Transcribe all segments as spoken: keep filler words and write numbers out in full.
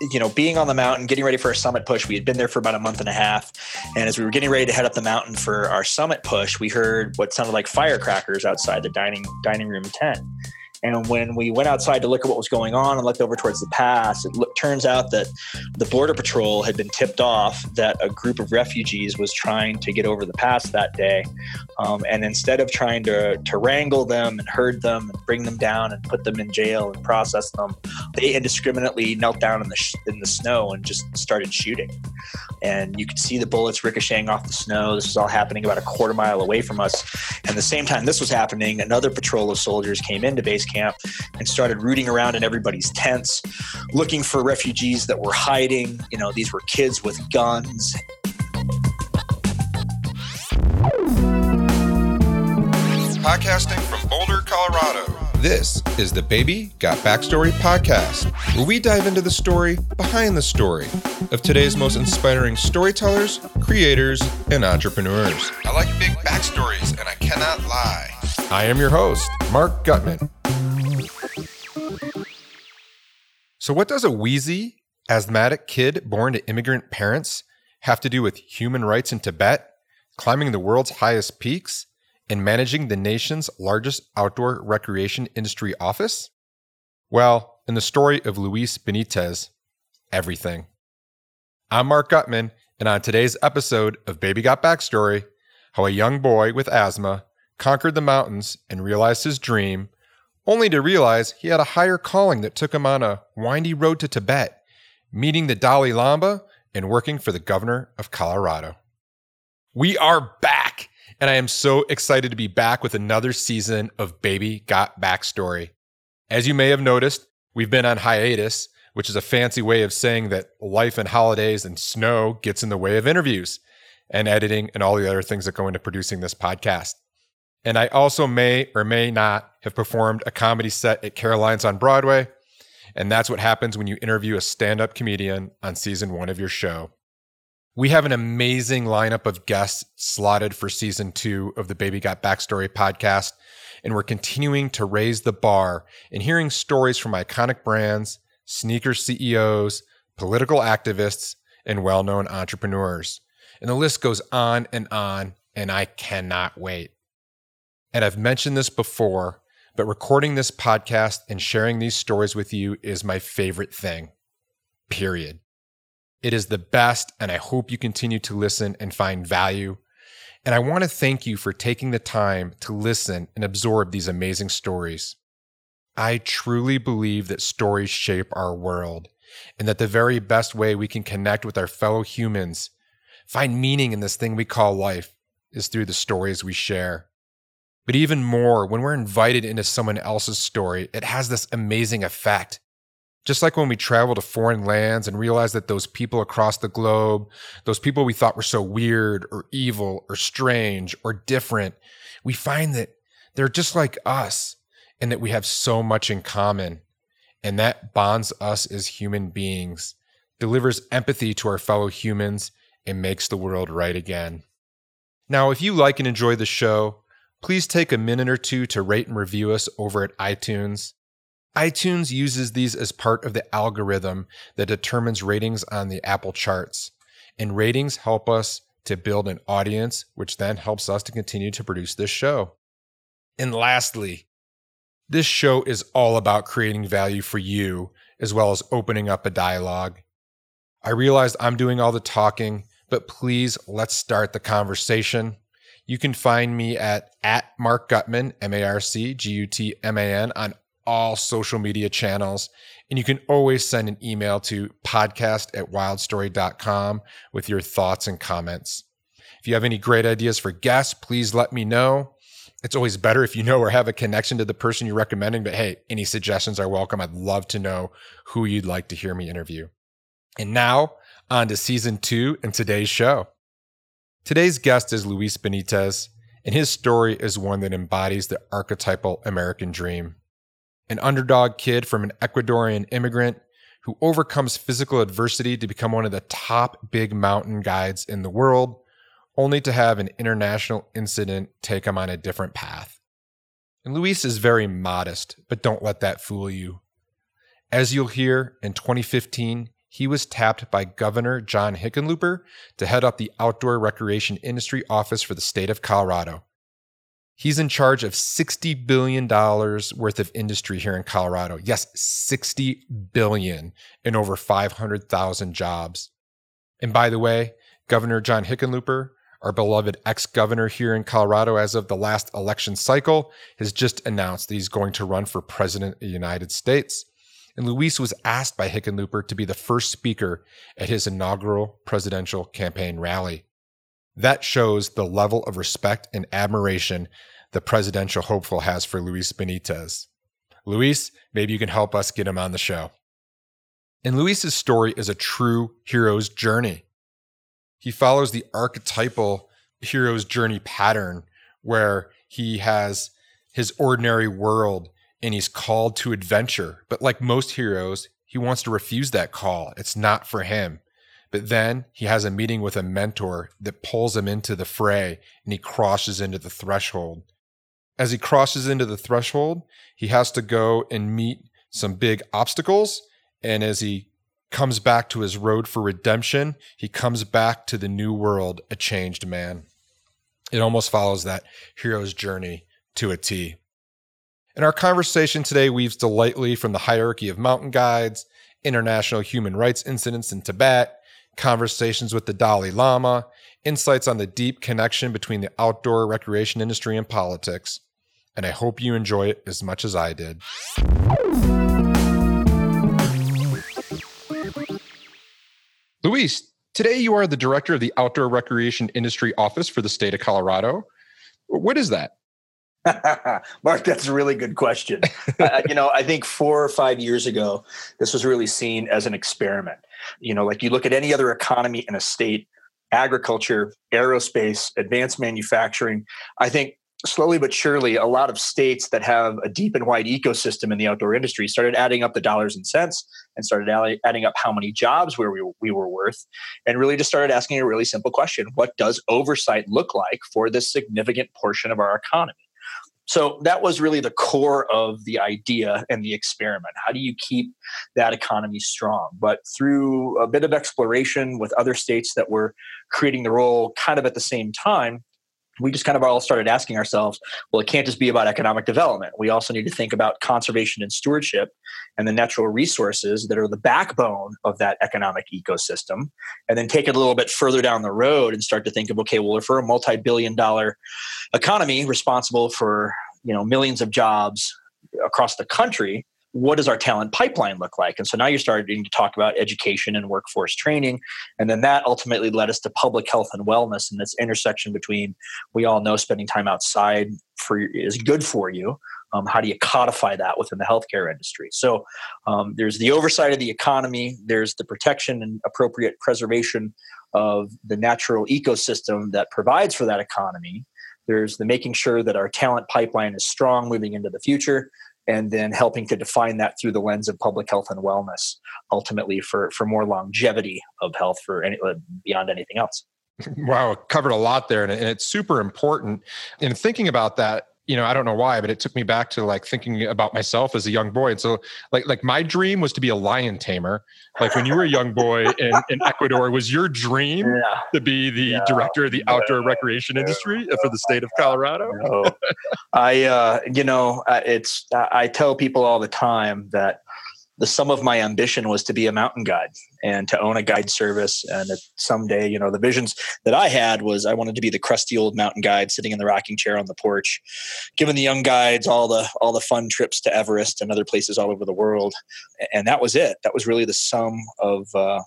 you know, being on the mountain, getting ready for a summit push. We had been there for about a month and a half. And as we were getting ready to head up the mountain for our summit push, we heard what sounded like firecrackers outside the dining dining room tent. And when we went outside to look at what was going on and looked over towards the pass, it look, turns out that the Border Patrol had been tipped off that a group of refugees was trying to get over the pass that day. Um, and instead of trying to, to wrangle them and herd them and bring them down and put them in jail and process them, they indiscriminately knelt down in the, sh- in the snow and just started shooting. And you could see the bullets ricocheting off the snow. This was all happening about a quarter mile away from us. And the same time this was happening, another patrol of soldiers came into base camp and started rooting around in everybody's tents, looking for refugees that were hiding. You know, these were kids with guns. Podcasting from Boulder, Colorado. This is the Baby Got Backstory podcast, where we dive into the story behind the story of today's most inspiring storytellers, creators, and entrepreneurs. I like big backstories, and I cannot lie. I am your host, Mark Gutman. So what does a wheezy, asthmatic kid born to immigrant parents have to do with human rights in Tibet, climbing the world's highest peaks, and managing the nation's largest outdoor recreation industry office? Well, in the story of Luis Benitez, everything. I'm Mark Gutman, and on today's episode of Baby Got Backstory, how a young boy with asthma conquered the mountains and realized his dream, only to realize he had a higher calling that took him on a windy road to Tibet, meeting the Dalai Lama and working for the governor of Colorado. We are back! And I am so excited to be back with another season of Baby Got Backstory. As you may have noticed, we've been on hiatus, which is a fancy way of saying that life and holidays and snow gets in the way of interviews and editing and all the other things that go into producing this podcast. And I also may or may not have performed a comedy set at Caroline's on Broadway, and that's what happens when you interview a stand-up comedian on season one of your show. We have an amazing lineup of guests slotted for season two of the Baby Got Backstory podcast, and we're continuing to raise the bar and hearing stories from iconic brands, sneaker C E Os, political activists, and well-known entrepreneurs. And the list goes on and on, and I cannot wait. And I've mentioned this before, but recording this podcast and sharing these stories with you is my favorite thing, period. It is the best, and I hope you continue to listen and find value. And I want to thank you for taking the time to listen and absorb these amazing stories. I truly believe that stories shape our world, and that the very best way we can connect with our fellow humans, find meaning in this thing we call life, is through the stories we share. But even more, when we're invited into someone else's story, it has this amazing effect. Just like when we travel to foreign lands and realize that those people across the globe, those people we thought were so weird or evil or strange or different, we find that they're just like us and that we have so much in common. And that bonds us as human beings, delivers empathy to our fellow humans, and makes the world right again. Now, if you like and enjoy the show, please take a minute or two to rate and review us over at iTunes. iTunes uses these as part of the algorithm that determines ratings on the Apple charts, and ratings help us to build an audience, which then helps us to continue to produce this show. And lastly, this show is all about creating value for you, as well as opening up a dialogue. I realize I'm doing all the talking, but please let's start the conversation. You can find me at, at Mark Gutman, M A R C G U T M A N, on all social media channels. And you can always send an email to podcast at wildstory dot com with your thoughts and comments. If you have any great ideas for guests, please let me know. It's always better if you know or have a connection to the person you're recommending, but hey, any suggestions are welcome. I'd love to know who you'd like to hear me interview. And now on to season two and today's show. Today's guest is Luis Benitez, and his story is one that embodies the archetypal American dream. An underdog kid from an Ecuadorian immigrant who overcomes physical adversity to become one of the top big mountain guides in the world, only to have an international incident take him on a different path. And Luis is very modest, but don't let that fool you. As you'll hear, in twenty fifteen, he was tapped by Governor John Hickenlooper to head up the Outdoor Recreation Industry Office for the state of Colorado. He's in charge of sixty billion dollars worth of industry here in Colorado. Yes, sixty billion dollars and over five hundred thousand jobs. And by the way, Governor John Hickenlooper, our beloved ex-governor here in Colorado as of the last election cycle, has just announced that he's going to run for president of the United States. And Luis was asked by Hickenlooper to be the first speaker at his inaugural presidential campaign rally. That shows the level of respect and admiration the presidential hopeful has for Luis Benitez. Luis, maybe you can help us get him on the show. And Luis's story is a true hero's journey. He follows the archetypal hero's journey pattern where he has his ordinary world and he's called to adventure. But like most heroes, he wants to refuse that call. It's not for him. But then he has a meeting with a mentor that pulls him into the fray, and he crosses into the threshold. As he crosses into the threshold, he has to go and meet some big obstacles. And as he comes back to his road for redemption, he comes back to the new world, a changed man. It almost follows that hero's journey to a T. In our conversation today weaves delightfully from the hierarchy of mountain guides, international human rights incidents in Tibet, conversations with the Dalai Lama, insights on the deep connection between the outdoor recreation industry and politics. And I hope you enjoy it as much as I did. Luis, today you are the director of the Outdoor Recreation Industry Office for the state of Colorado. What is that? Mark, that's a really good question. uh, you know, I think four or five years ago, this was really seen as an experiment. You know, like you look at any other economy in a state, agriculture, aerospace, advanced manufacturing. I think slowly but surely, a lot of states that have a deep and wide ecosystem in the outdoor industry started adding up the dollars and cents and started adding up how many jobs we were, we were worth and really just started asking a really simple question. What does oversight look like for this significant portion of our economy? So that was really the core of the idea and the experiment. How do you keep that economy strong? But through a bit of exploration with other states that were creating the role kind of at the same time, we just kind of all started asking ourselves, well, it can't just be about economic development. We also need to think about conservation and stewardship and the natural resources that are the backbone of that economic ecosystem. And then take it a little bit further down the road and start to think of, okay, well, if we're a multi-billion dollar economy responsible for, you know, millions of jobs across the country, what does our talent pipeline look like? And so now you're starting to talk about education and workforce training. And then that ultimately led us to public health and wellness and this intersection between, we all know spending time outside for is good for you. Um, how do you codify that within the healthcare industry? So um, there's the oversight of the economy. There's the protection and appropriate preservation of the natural ecosystem that provides for that economy. There's the making sure that our talent pipeline is strong moving into the future. And then helping to define that through the lens of public health and wellness, ultimately for, for more longevity of health for any, beyond anything else. Wow, covered a lot there, and it's super important. And thinking about that, you know, I don't know why, but it took me back to like thinking about myself as a young boy. And so like, like my dream was to be a lion tamer. Like when you were a young boy in, in Ecuador, was your dream yeah. to be the yeah. director of the outdoor yeah. recreation yeah. industry yeah. for the state of Colorado? No. I, uh, you know, it's, I tell people all the time that the sum of my ambition was to be a mountain guide and to own a guide service. And someday, you know, the visions that I had was I wanted to be the crusty old mountain guide sitting in the rocking chair on the porch, giving the young guides all the all the fun trips to Everest and other places all over the world. And that was it. That was really the sum of uh,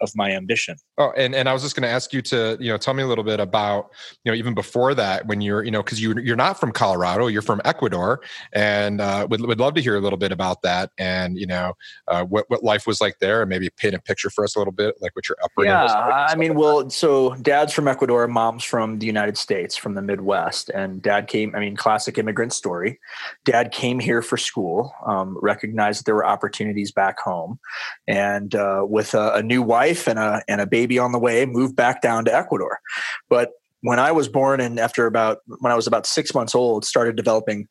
of my ambition. Oh, and, and I was just going to ask you to, you know, tell me a little bit about, you know, even before that, when you're, you know, cause you, you're not from Colorado, you're from Ecuador, and uh, would, would love to hear a little bit about that. And, you know, uh, what, what life was like there, and maybe paint a picture for us a little bit, like what your upbringing yeah, was like. Yeah, I mean, like well, so dad's from Ecuador, mom's from the United States, from the Midwest, and dad came, I mean, classic immigrant story. Dad came here for school, um, recognized that there were opportunities back home, and uh, with a, a new wife wife and a and a baby on the way, moved back down to Ecuador. But when I was born and after about when I was about six months old, started developing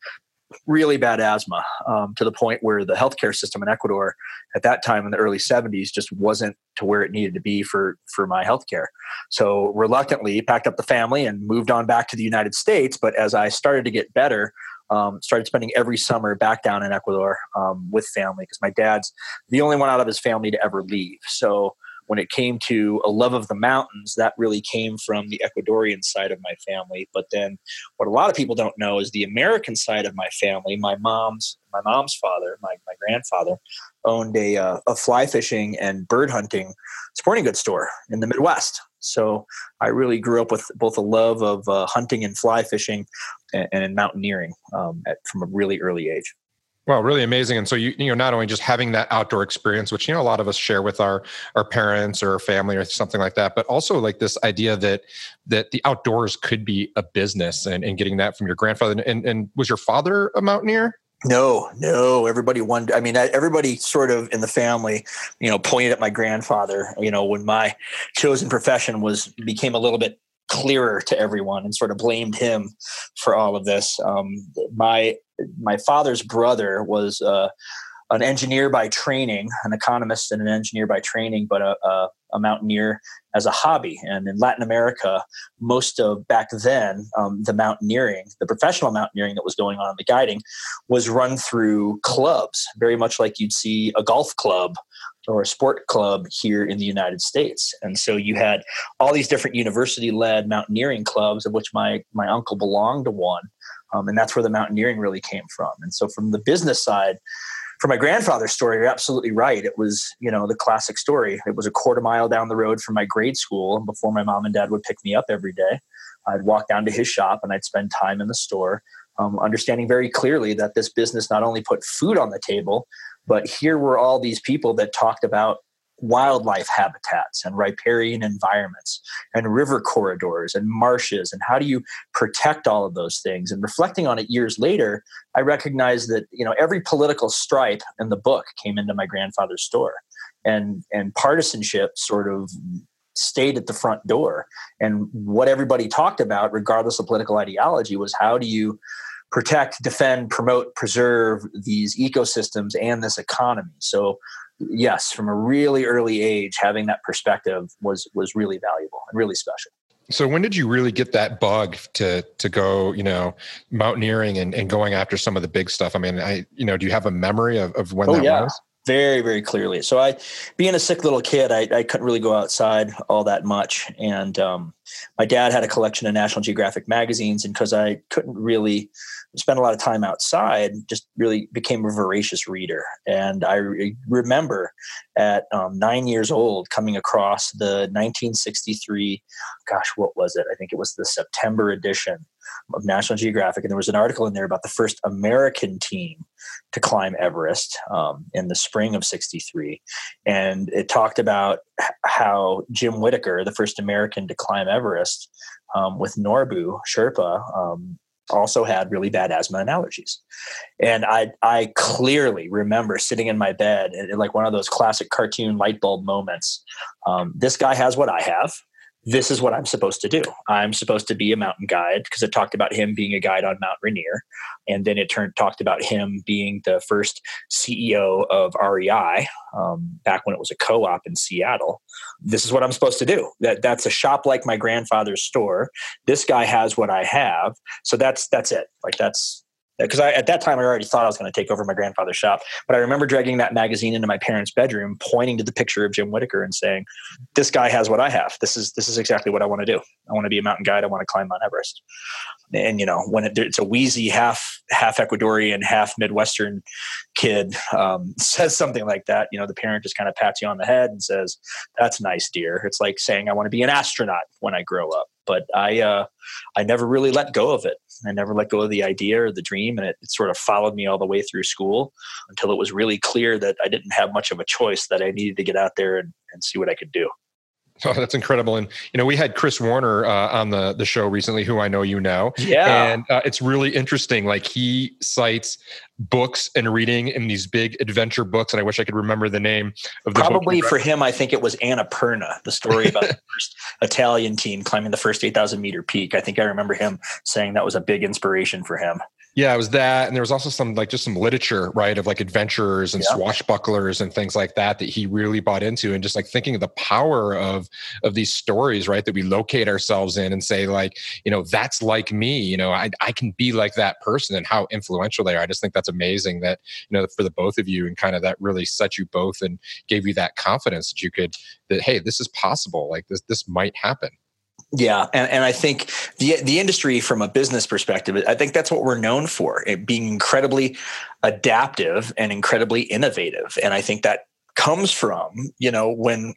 really bad asthma, um, to the point where the healthcare system in Ecuador at that time in the early seventies just wasn't to where it needed to be for, for my healthcare. So reluctantly packed up the family and moved on back to the United States. But as I started to get better, um, started spending every summer back down in Ecuador, um, with family, because my dad's the only one out of his family to ever leave. So when it came to a love of the mountains, that really came from the Ecuadorian side of my family. But then what a lot of people don't know is the American side of my family, my mom's, my mom's father, my, my grandfather, owned a, uh, a fly fishing and bird hunting sporting goods store in the Midwest. So I really grew up with both a love of uh, hunting and fly fishing and, and mountaineering um, at, from a really early age. Wow, really amazing. And so, you you know, not only just having that outdoor experience, which, you know, a lot of us share with our, our parents or family or something like that, but also like this idea that that the outdoors could be a business, and, and getting that from your grandfather. And, and was your father a mountaineer? No, no. Everybody wondered. I mean, everybody sort of in the family, you know, pointed at my grandfather, you know, when my chosen profession was became a little bit clearer to everyone, and sort of blamed him for all of this. Um, my my father's brother was uh, an engineer by training, an economist and an engineer by training, but a, a, a mountaineer as a hobby. And in Latin America, most of back then, um, the mountaineering, the professional mountaineering that was going on, the guiding, was run through clubs, very much like you'd see a golf club or a sport club here in the United States. And so you had all these different university-led mountaineering clubs, of which my my uncle belonged to one. Um, and that's where the mountaineering really came from. And so from the business side, for my grandfather's story, you're absolutely right. It was, you know, the classic story. It was a quarter mile down the road from my grade school. And before my mom and dad would pick me up every day, I'd walk down to his shop and I'd spend time in the store, um, understanding very clearly that this business not only put food on the table, but here were all these people that talked about wildlife habitats and riparian environments and river corridors and marshes, and how do you protect all of those things. And reflecting on it years later, I recognized that, you know, every political stripe in the book came into my grandfather's store, and and partisanship sort of stayed at the front door. And what everybody talked about, regardless of political ideology, was how do you protect, defend, promote, preserve these ecosystems and this economy. So yes, from a really early age, having that perspective was was really valuable and really special. So when did you really get that bug to to go, you know, mountaineering and, and going after some of the big stuff? I mean, I you know, do you have a memory of, of when oh, that yeah. was? Very, very clearly. So I, being a sick little kid, I, I couldn't really go outside all that much. And um, my dad had a collection of National Geographic magazines. And because I couldn't really spend a lot of time outside, just really became a voracious reader. And I re- remember at um, nine years old, coming across the nineteen sixty-three, gosh, what was it? I think it was the September edition of National Geographic. And there was an article in there about the first American team to climb Everest um, in the spring of sixty-three. And it talked about how Jim Whitaker, the first American to climb Everest um, with Norbu Sherpa, um, also had really bad asthma and allergies. And I I clearly remember sitting in my bed and, like, one of those classic cartoon light bulb moments. Um, this guy has what I have. This is what I'm supposed to do. I'm supposed to be a mountain guide, because it talked about him being a guide on Mount Rainier. And then it turned, talked about him being the first C E O of R E I um, back when it was a co-op in Seattle. This is what I'm supposed to do. That That's a shop like my grandfather's store. This guy has what I have. So that's that's it. Like that's Because I, at that time, I already thought I was going to take over my grandfather's shop. But I remember dragging that magazine into my parents' bedroom, pointing to the picture of Jim Whitaker and saying, this guy has what I have. This is this is exactly what I want to do. I want to be a mountain guide. I want to climb Mount Everest. And, you know, when it, it's a wheezy half half Ecuadorian, half Midwestern kid um, says something like that, you know, the parent just kind of pats you on the head and says, that's nice, dear. It's like saying I want to be an astronaut when I grow up. But I uh, I never really let go of it. I never let go of the idea or the dream. And it, it sort of followed me all the way through school until it was really clear that I didn't have much of a choice, that I needed to get out there and, and see what I could do. Oh, that's incredible. And, you know, we had Chris Warner uh, on the, the show recently, who I know you know. Yeah. And uh, it's really interesting. Like, he cites books and reading in these big adventure books. And I wish I could remember the name of the Probably for him, I think it was Annapurna, the story about the first Italian team climbing the first eight thousand meter peak. I think I remember him saying that was a big inspiration for him. Yeah, it was that. And there was also some, like, just some literature, right, of like adventurers and yeah. swashbucklers and things like that, that he really bought into. And just like thinking of the power of, of these stories, right, that we locate ourselves in and say, like, you know, that's like me, you know, I, I can be like that person, and how influential they are. I just think that's amazing that, you know, for the both of you, and kind of that really set you both and gave you that confidence that you could, that, hey, this is possible. Like this, this might happen. Yeah. And, and I think the the industry from a business perspective, I think that's what we're known for, it being incredibly adaptive and incredibly innovative. And I think that comes from, you know, when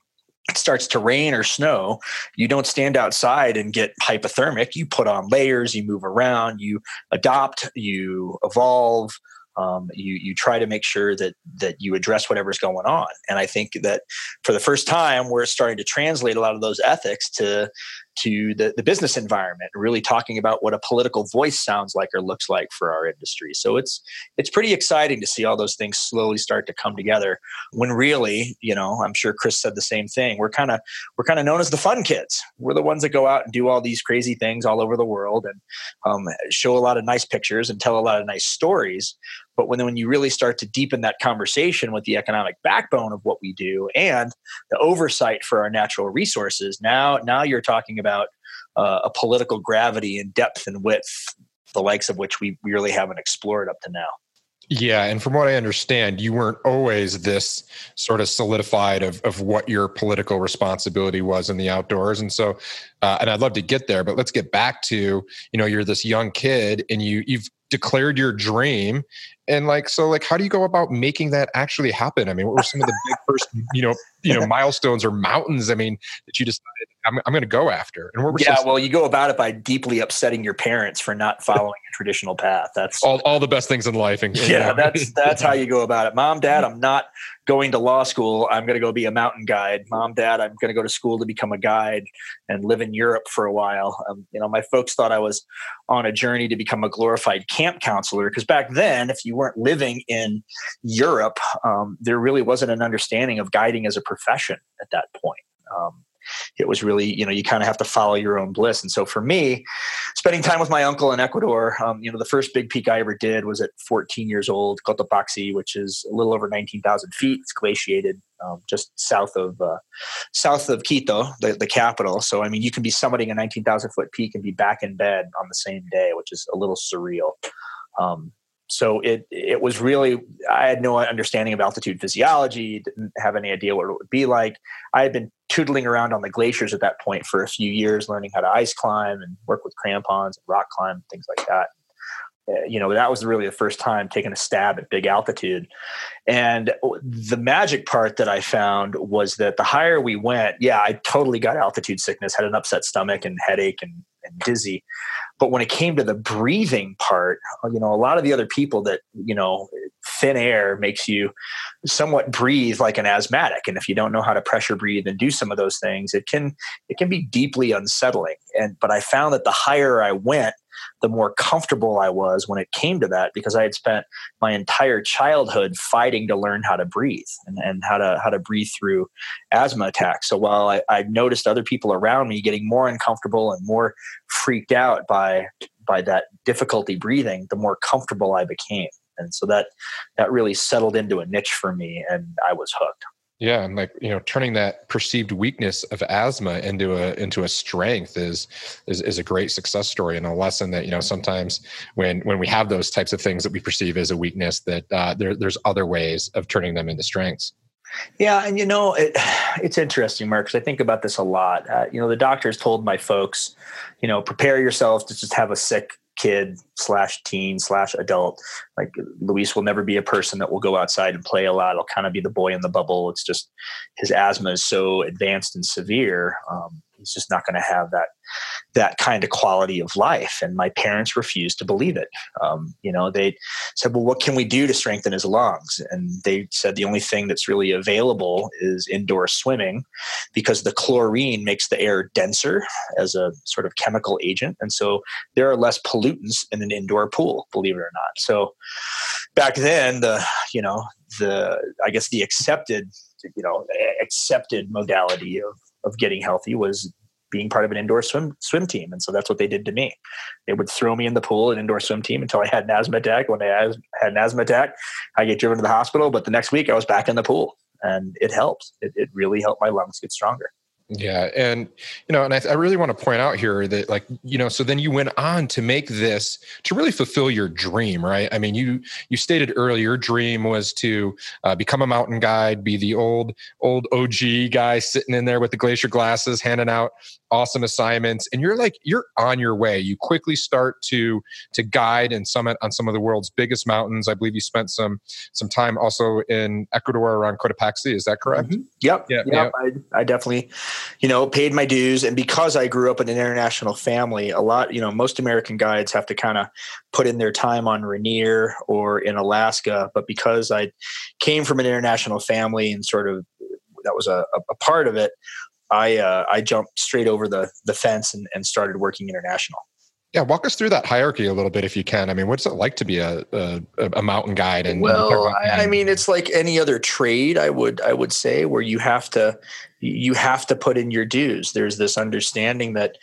it starts to rain or snow, you don't stand outside and get hypothermic. You put on layers, you move around, you adopt, you evolve. Um, you you try to make sure that that you address whatever's going on. And I think that for the first time, we're starting to translate a lot of those ethics to to the, the business environment, really talking about what a political voice sounds like or looks like for our industry. So it's it's pretty exciting to see all those things slowly start to come together, when really, you know, I'm sure Chris said the same thing. We're kind of we're kind of known as the fun kids. We're the ones that go out and do all these crazy things all over the world, and um, show a lot of nice pictures and tell a lot of nice stories. But when, when you really start to deepen that conversation with the economic backbone of what we do and the oversight for our natural resources, now, now you're talking about uh, a political gravity and depth and width, the likes of which we really haven't explored up to now. Yeah. And from what I understand, you weren't always this sort of solidified of, of what your political responsibility was in the outdoors. And so, uh, and I'd love to get there, but let's get back to, you know, you're this young kid and you, you've declared your dream. And like, so like, how do you go about making that actually happen? I mean, what were some of the big first, you know, you know, milestones or mountains, I mean, that you decided I'm, I'm going to go after? And what were yeah, some well, you go about it by deeply upsetting your parents for not following a traditional path. That's all, all the best things in life. And, yeah, know. that's, that's how you go about it. Mom, Dad, I'm not going to law school. I'm going to go be a mountain guide. Mom, Dad, I'm going to go to school to become a guide and live in Europe for a while. Um, you know, my folks thought I was on a journey to become a glorified camp counselor, because back then, if you weren't living in Europe, um, there really wasn't an understanding of guiding as a profession at that point. Um, it was really, you know, you kind of have to follow your own bliss. And so for me, spending time with my uncle in Ecuador, um, you know, the first big peak I ever did was at fourteen years old, Cotopaxi, which is a little over nineteen thousand feet. It's glaciated, um, just south of, uh, south of Quito, the, the capital. So, I mean, you can be summiting a nineteen thousand foot peak and be back in bed on the same day, which is a little surreal. Um, So it it was really, I had no understanding of altitude physiology, didn't have any idea what it would be like. I had been tootling around on the glaciers at that point for a few years, learning how to ice climb and work with crampons and rock climb, things like that. You know, that was really the first time taking a stab at big altitude. And the magic part that I found was that the higher we went, yeah, I totally got altitude sickness, had an upset stomach and headache and, and dizzy. But when it came to the breathing part, you know, a lot of the other people that, you know, thin air makes you somewhat breathe like an asthmatic. And if you don't know how to pressure breathe and do some of those things, it can, it can be deeply unsettling. And, but I found that the higher I went, the more comfortable I was when it came to that, because I had spent my entire childhood fighting to learn how to breathe and, and how to how to breathe through asthma attacks. So while I, I noticed other people around me getting more uncomfortable and more freaked out by by that difficulty breathing, the more comfortable I became. And so that that really settled into a niche for me, and I was hooked. Yeah, and like, you know, turning that perceived weakness of asthma into a into a strength is, is is a great success story and a lesson that, you know, sometimes when when we have those types of things that we perceive as a weakness, that uh, there there's other ways of turning them into strengths. Yeah, and you know, it, it's interesting, Mark, because I think about this a lot. Uh, you know, the doctors told my folks, you know, prepare yourself to just have a sick kid slash teen slash adult. Like, Luis will never be a person that will go outside and play a lot. He'll kind of be the boy in the bubble. It's just his asthma is so advanced and severe. Um, he's just not going to have that that kind of quality of life. And my parents refused to believe it. Um, you know, they said, well, what can we do to strengthen his lungs? And they said the only thing that's really available is indoor swimming, because the chlorine makes the air denser as a sort of chemical agent. And so there are less pollutants in an indoor pool, believe it or not. So back then, the, you know, the, I guess the accepted, you know, accepted modality of, of getting healthy was being part of an indoor swim swim team. And so that's what they did to me. They would throw me in the pool, an indoor swim team, until I had an asthma attack. When I had an asthma attack, I get driven to the hospital, but the next week I was back in the pool, and it helped. It, it really helped my lungs get stronger. Yeah. And, you know, and I, I really want to point out here that, like, you know, so then you went on to make this to really fulfill your dream, right? I mean, you, you stated earlier, your dream was to uh, become a mountain guide, be the old, old O G guy sitting in there with the glacier glasses, handing out awesome assignments. And you're like, you're on your way. You quickly start to, to guide and summit on some of the world's biggest mountains. I believe you spent some, some time also in Ecuador around Cotopaxi. Is that correct? Mm-hmm. Yep. Yeah. Yep. Yep. I, I definitely, you know, paid my dues. And because I grew up in an international family, a lot, you know, most American guides have to kind of put in their time on Rainier or in Alaska. But because I came from an international family and sort of that was a, a part of it, I uh, I jumped straight over the the fence and, and started working international. Yeah, walk us through that hierarchy a little bit if you can. I mean, what's it like to be a a, a mountain guide? And well, and I, I mean, it's like any other trade. I would I would say where you have to you have to put in your dues. There's this understanding that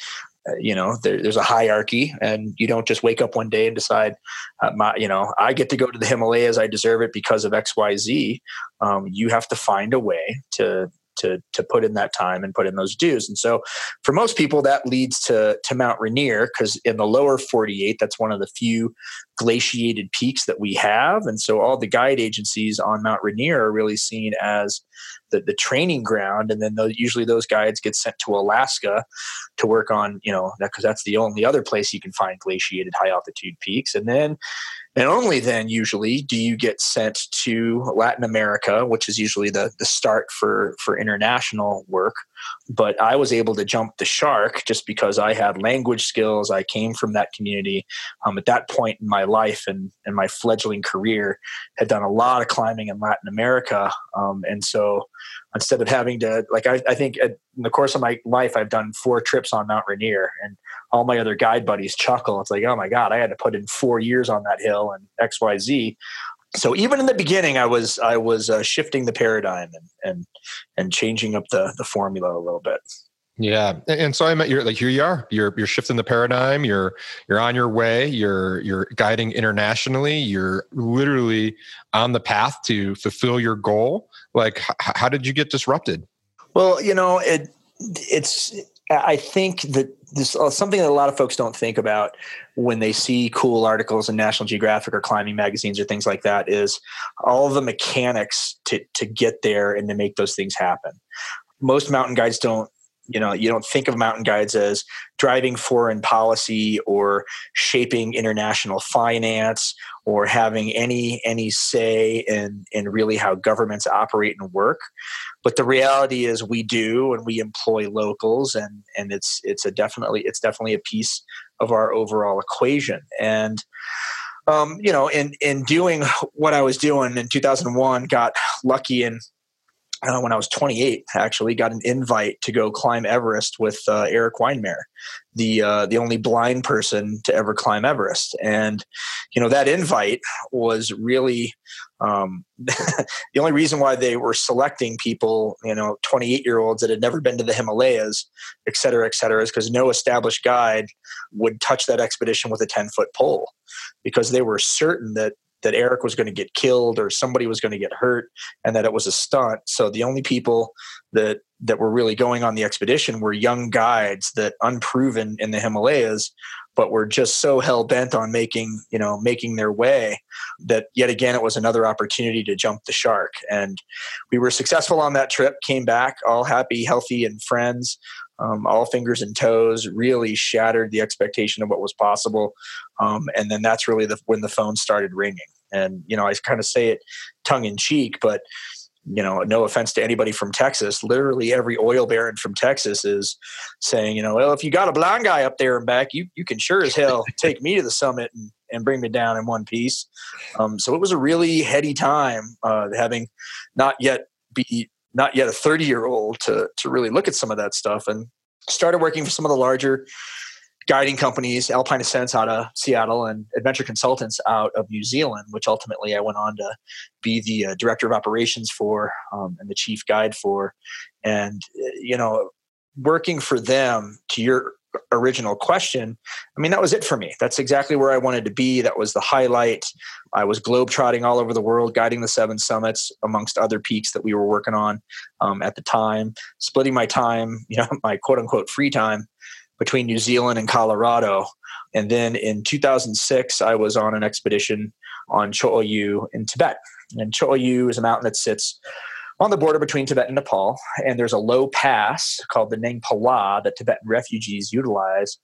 uh, you know there, there's a hierarchy, and you don't just wake up one day and decide, uh, my, you know, I get to go to the Himalayas. I deserve it because of X, Y, Z. Um, you have to find a way to. to to put in that time and put in those dues. And so for most people, that leads to, to Mount Rainier, because in the lower forty-eight, that's one of the few glaciated peaks that we have. And so all the guide agencies on Mount Rainier are really seen as the, the training ground. And then those, usually those guides get sent to Alaska to work on, you know, because that's the only other place you can find glaciated high altitude peaks. And then And only then usually do you get sent to Latin America, which is usually the, the start for, for international work. But I was able to jump the shark just because I had language skills. I came from that community. Um, at that point in my life and, and my fledgling career, had done a lot of climbing in Latin America. Um, and so instead of having to, like, I, I think at, in the course of my life, I've done four trips on Mount Rainier, and all my other guide buddies chuckle. It's like, oh my God, I had to put in four years on that hill and X, Y, Z. So even in the beginning, I was, I was uh, shifting the paradigm and, and, and changing up the, the formula a little bit. Yeah. And so I met you're like, here you are, you're, you're shifting the paradigm. You're, you're on your way. You're, you're guiding internationally. You're literally on the path to fulfill your goal. Like, h- how did you get disrupted? Well, you know, it, it's, I think that this is something that a lot of folks don't think about when they see cool articles in National Geographic or climbing magazines or things like that, is all the mechanics to, to get there and to make those things happen. Most mountain guides don't, you know, you don't think of mountain guides as driving foreign policy or shaping international finance or having any, any say in, in really how governments operate and work. But the reality is we do, and we employ locals, and, and it's, it's a definitely, it's definitely a piece of our overall equation. And, um, you know, in, in doing what I was doing in two thousand one, got lucky and, Uh, when I was twenty-eight, actually got an invite to go climb Everest with uh, Eric Weinmayer, the uh, the only blind person to ever climb Everest. And, you know, that invite was really um, the only reason why they were selecting people, you know, twenty-eight-year-olds that had never been to the Himalayas, et cetera, et cetera, is because no established guide would touch that expedition with a ten-foot pole, because they were certain that that Eric was going to get killed or somebody was going to get hurt and that it was a stunt. So the only people that, that were really going on the expedition were young guides that unproven in the Himalayas, but were just so hell bent on making, you know, making their way, that yet again, it was another opportunity to jump the shark. And we were successful on that trip, came back all happy, healthy, and friends. Um, all fingers and toes, really shattered the expectation of what was possible. Um, and then that's really the, when the phone started ringing. And, you know, I kind of say it tongue in cheek, but, you know, no offense to anybody from Texas, literally every oil baron from Texas is saying, you know, well, if you got a blind guy up there and back, you, you can sure as hell take me to the summit and, and bring me down in one piece. Um, so it was a really heady time, uh, having not yet be not yet a thirty-year-old to to really look at some of that stuff, and started working for some of the larger guiding companies, Alpine Ascents out of Seattle and Adventure Consultants out of New Zealand, which ultimately I went on to be the uh, director of operations for um, and the chief guide for. And, you know, working for them, to your original question, I mean, that was it for me. That's exactly where I wanted to be. That was the highlight. I was globetrotting all over the world, guiding the seven summits amongst other peaks that we were working on um, at the time, splitting my time, you know, my quote unquote free time between New Zealand and Colorado. And then in two thousand six, I was on an expedition on Cho Oyu in Tibet. And Cho Oyu is a mountain that sits on the border between Tibet and Nepal, and there's a low pass called the Neng Pala that Tibetan refugees utilize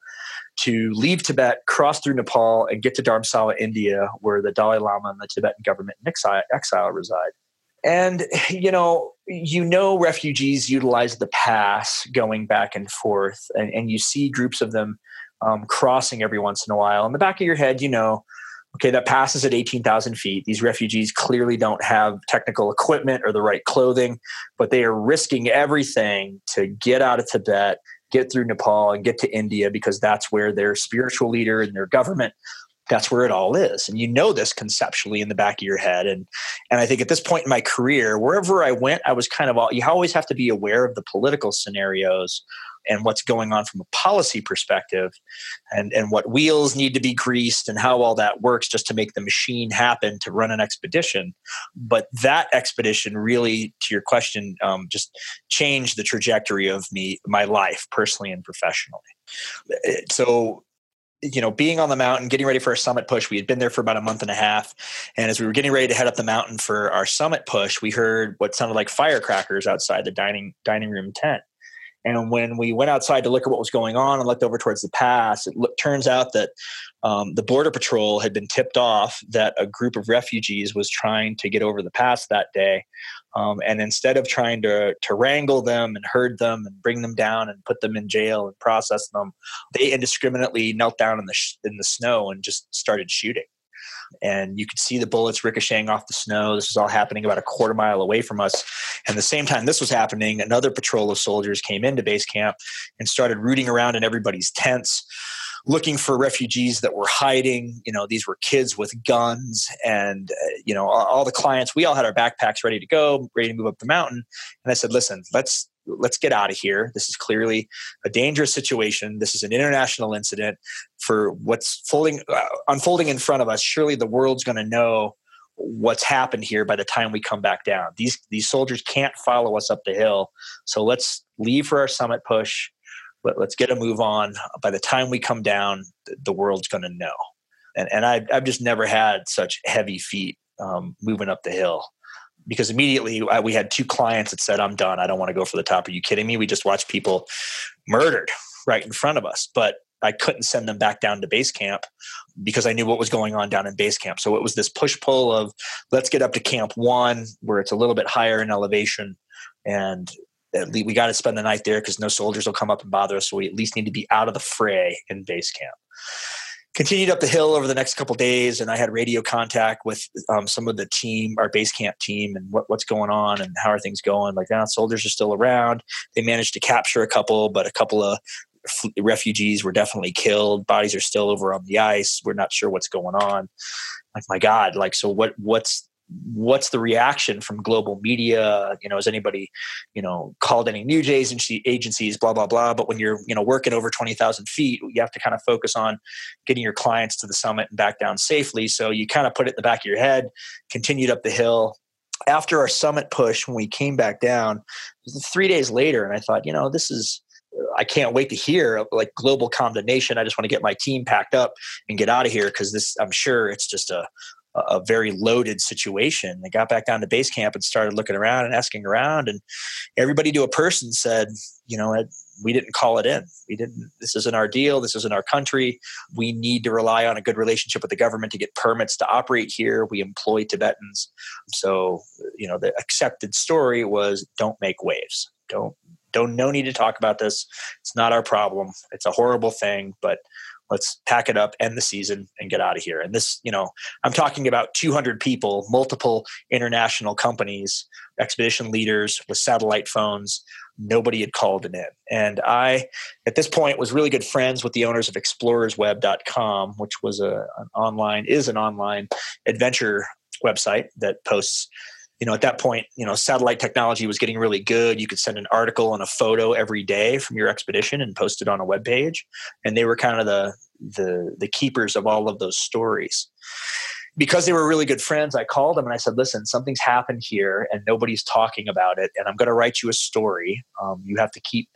to leave Tibet, cross through Nepal, and get to Dharamsala, India, where the Dalai Lama and the Tibetan government in exile, exile reside. And, you know, you know refugees utilize the pass going back and forth, and, and you see groups of them um, crossing every once in a while. In the back of your head, you know, okay, that pass is at eighteen thousand feet. These refugees clearly don't have technical equipment or the right clothing, but they are risking everything to get out of Tibet, get through Nepal, and get to India, because that's where their spiritual leader and their government, that's where it all is. And you know this conceptually in the back of your head. And and I think at this point in my career, wherever I went, I was kind of all, you always have to be aware of the political scenarios and what's going on from a policy perspective, and, and what wheels need to be greased and how all that works just to make the machine happen to run an expedition. But that expedition really, to your question, um, just changed the trajectory of me, my life personally and professionally. So, you know, being on the mountain, getting ready for a summit push, we had been there for about a month and a half. And as we were getting ready to head up the mountain for our summit push, we heard what sounded like firecrackers outside the dining dining room tent. And when we went outside to look at what was going on and looked over towards the pass, it look, turns out that um, the Border Patrol had been tipped off that a group of refugees was trying to get over the pass that day. Um, and instead of trying to, to wrangle them and herd them and bring them down and put them in jail and process them, they indiscriminately knelt down in the, sh- in the snow and just started shooting. And you could see the bullets ricocheting off the snow. This was all happening about a quarter mile away from us. And the same time this was happening, another patrol of soldiers came into base camp and started rooting around in everybody's tents, looking for refugees that were hiding. You know, these were kids with guns, and, uh, you know, all, all the clients, we all had our backpacks ready to go, ready to move up the mountain. And I said, listen, let's, let's get out of here. This is clearly a dangerous situation. This is an international incident. For what's folding, uh, unfolding in front of us, surely the world's going to know what's happened here by the time we come back down. These, these soldiers can't follow us up the hill. So let's leave for our summit push. Let, let's get a move on. By the time we come down, the, the world's going to know. And, and I've, I've just never had such heavy feet um, moving up the hill. Because immediately I, we had two clients that said, I'm done. I don't want to go for the top. Are you kidding me? We just watched people murdered right in front of us. But I couldn't send them back down to base camp because I knew what was going on down in base camp. So it was this push-pull of, let's get up to camp one where it's a little bit higher in elevation. And at least we got to spend the night there because no soldiers will come up and bother us. So we at least need to be out of the fray in base camp. Continued up the hill over the next couple of days, and I had radio contact with um, some of the team, our base camp team, and what, what's going on and how are things going. Like, ah, soldiers are still around. They managed to capture a couple, but a couple of f- refugees were definitely killed. Bodies are still over on the ice. We're not sure what's going on. Like, my God, like, so what? What's what's the reaction from global media? You know, has anybody, you know, called any news agencies, blah, blah, blah. But when you're, you know, working over twenty thousand feet, you have to kind of focus on getting your clients to the summit and back down safely. So you kind of put it in the back of your head, continued up the hill. After our summit push, when we came back down three days later, and I thought, you know, this is, I can't wait to hear like global condemnation. I just want to get my team packed up and get out of here. Cause this, I'm sure it's just a, a very loaded situation. They got back down to base camp and started looking around and asking around, and everybody to a person said, you know, we didn't call it in. We didn't, this isn't our deal. This isn't our country. We need to rely on a good relationship with the government to get permits to operate here. We employ Tibetans. So, you know, the accepted story was, don't make waves. Don't, don't, no need to talk about this. It's not our problem. It's a horrible thing, but let's pack it up, end the season, and get out of here. And this, you know, I'm talking about two hundred people, multiple international companies, expedition leaders with satellite phones. Nobody had called it in. And I, at this point, was really good friends with the owners of explorers web dot com, which was a, an online, is an online adventure website that posts you know, at that point, you know, satellite technology was getting really good. You could send an article and a photo every day from your expedition and post it on a web page. And they were kind of the, the, the keepers of all of those stories. Because they were really good friends, I called them and I said, listen, something's happened here and nobody's talking about it. And I'm going to write you a story. Um, you have to keep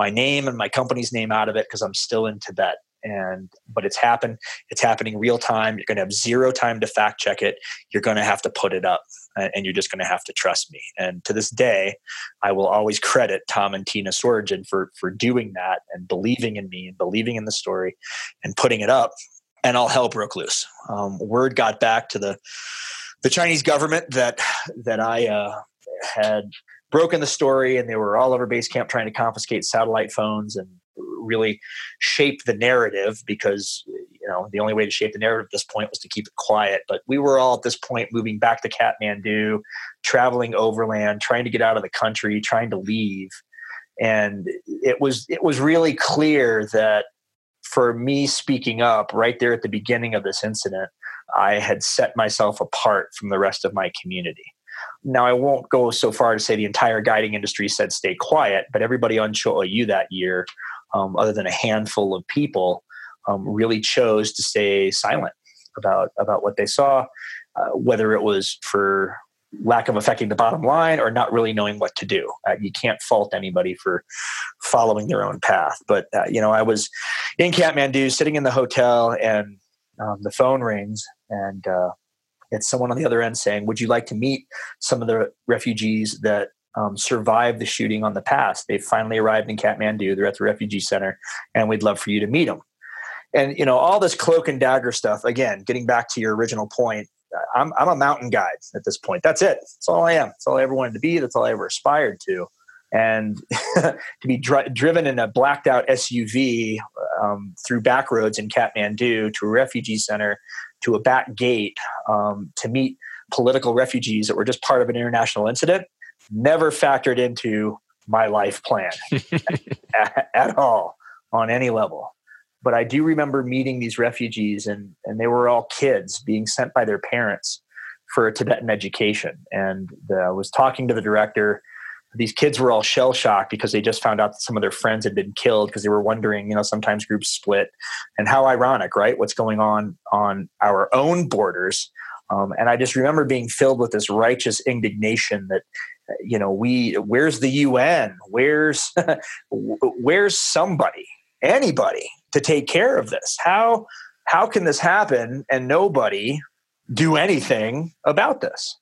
my name and my company's name out of it because I'm still in Tibet. And, but it's happened, it's happening real time. You're going to have zero time to fact check it. You're going to have to put it up and you're just going to have to trust me. And to this day, I will always credit Tom and Tina Sorge for, for doing that and believing in me and believing in the story and putting it up, and all hell broke loose. Um, word got back to the, the Chinese government that, that I, uh, had broken the story, and they were all over base camp trying to confiscate satellite phones and really shape the narrative, because you know the only way to shape the narrative at this point was to keep it quiet. But we were all at this point moving back to Kathmandu, traveling overland, trying to get out of the country, trying to leave, and it was it was really clear that for me speaking up right there at the beginning of this incident, I had set myself apart from the rest of my community. Now, I won't go so far to say the entire guiding industry said stay quiet, but everybody on Cho Oyu that year, um, other than a handful of people, um, really chose to stay silent about, about what they saw, uh, whether it was for lack of affecting the bottom line or not really knowing what to do. Uh, you can't fault anybody for following their own path. But, uh, you know, I was in Kathmandu sitting in the hotel, and um, the phone rings, and uh, it's someone on the other end saying, would you like to meet some of the refugees that um, survived the shooting on the pass? They've finally arrived in Kathmandu. They're at the refugee center, and we'd love for you to meet them. And, you know, all this cloak and dagger stuff, again, getting back to your original point, I'm, I'm a mountain guide at this point. That's it. That's all I am. That's all I ever wanted to be. That's all I ever aspired to. And to be dri- driven in a blacked out S U V um, through back roads in Kathmandu to a refugee center, to a back gate, um, to meet political refugees that were just part of an international incident, never factored into my life plan at, at all on any level. But I do remember meeting these refugees, and, and they were all kids being sent by their parents for a Tibetan education. And the, I was talking to the director. These kids were all shell-shocked because they just found out that some of their friends had been killed, because they were wondering, you know, sometimes groups split. And how ironic, right? What's going on on our own borders. Um, and I just remember being filled with this righteous indignation that, you know, we, where's the U N? Where's, where's somebody, anybody to take care of this? How, how can this happen and nobody do anything about this?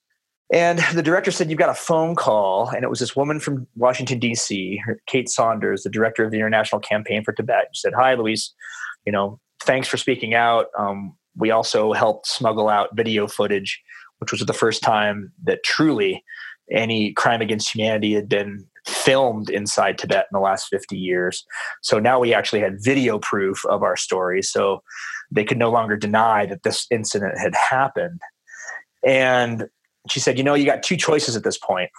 And the director said, you've got a phone call. And it was this woman from Washington, D C, Kate Saunders, the director of the International Campaign for Tibet. She said, hi, Luis, you know, thanks for speaking out. Um, we also helped smuggle out video footage, which was the first time that truly any crime against humanity had been filmed inside Tibet in the last fifty years. So now we actually had video proof of our story. So they could no longer deny that this incident had happened. And she said, you know, you got two choices at this point.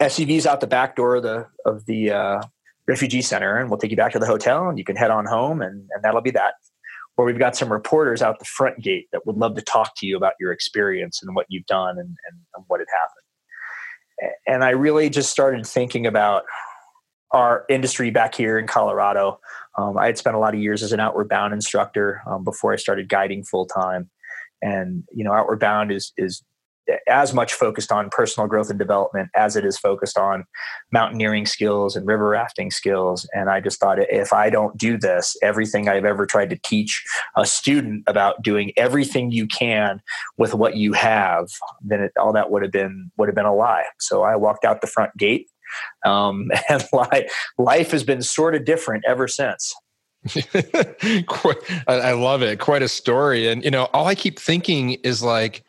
S U V's out the back door of the, of the uh, refugee center, and we'll take you back to the hotel and you can head on home, and, and that'll be that. Or we've got some reporters out the front gate that would love to talk to you about your experience and what you've done and, and, and what had happened. And I really just started thinking about our industry back here in Colorado. Um, I had spent a lot of years as an Outward Bound instructor um, before I started guiding full time. And, you know, Outward Bound is, is, as much focused on personal growth and development as it is focused on mountaineering skills and river rafting skills. And I just thought, if I don't do this, everything I've ever tried to teach a student about doing everything you can with what you have, then it, all that would have been, would have been a lie. So I walked out the front gate, um, and life has been sort of different ever since. I love it. Quite a story. And, you know, all I keep thinking is like,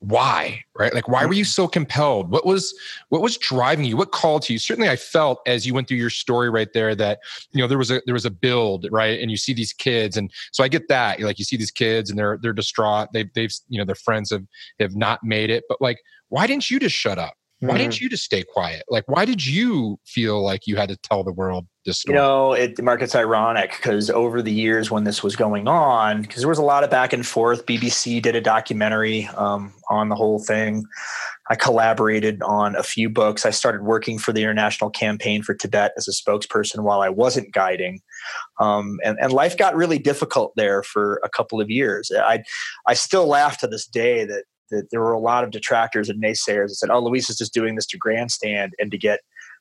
why, right? Like, why were you so compelled? What was, what was driving you? What called to you? Certainly I felt as you went through your story right there that, you know, there was a, there was a build, right? And you see these kids. And so I get that, like, you see these kids and they're, they're distraught. They've, they've, you know, their friends have, have not made it, but like, why didn't you just shut up? Why mm-hmm. didn't you just stay quiet? Like, why did you feel like you had to tell the world this story? You know, it, Mark, it's ironic because over the years when this was going on, because there was a lot of back and forth, B B C did a documentary um, on the whole thing. I collaborated on a few books. I started working for the International Campaign for Tibet as a spokesperson while I wasn't guiding. Um, and, and life got really difficult there for a couple of years. I, I still laugh to this day that, that there were a lot of detractors and naysayers that said, oh, Luis is just doing this to grandstand and to get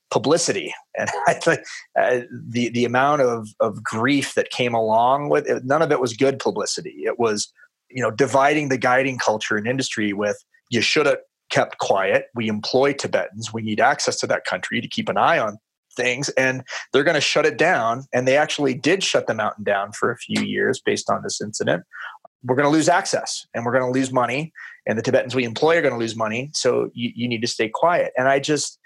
publicity. And I think uh, the, the amount of, of grief that came along with it, none of it was good publicity. It was, you know, dividing the guiding culture and industry with, you should have kept quiet. We employ Tibetans. We need access to that country to keep an eye on things, and they're going to shut it down. And they actually did shut the mountain down for a few years based on this incident. We're going to lose access and we're going to lose money, and the Tibetans we employ are going to lose money. So you, you need to stay quiet. And I just,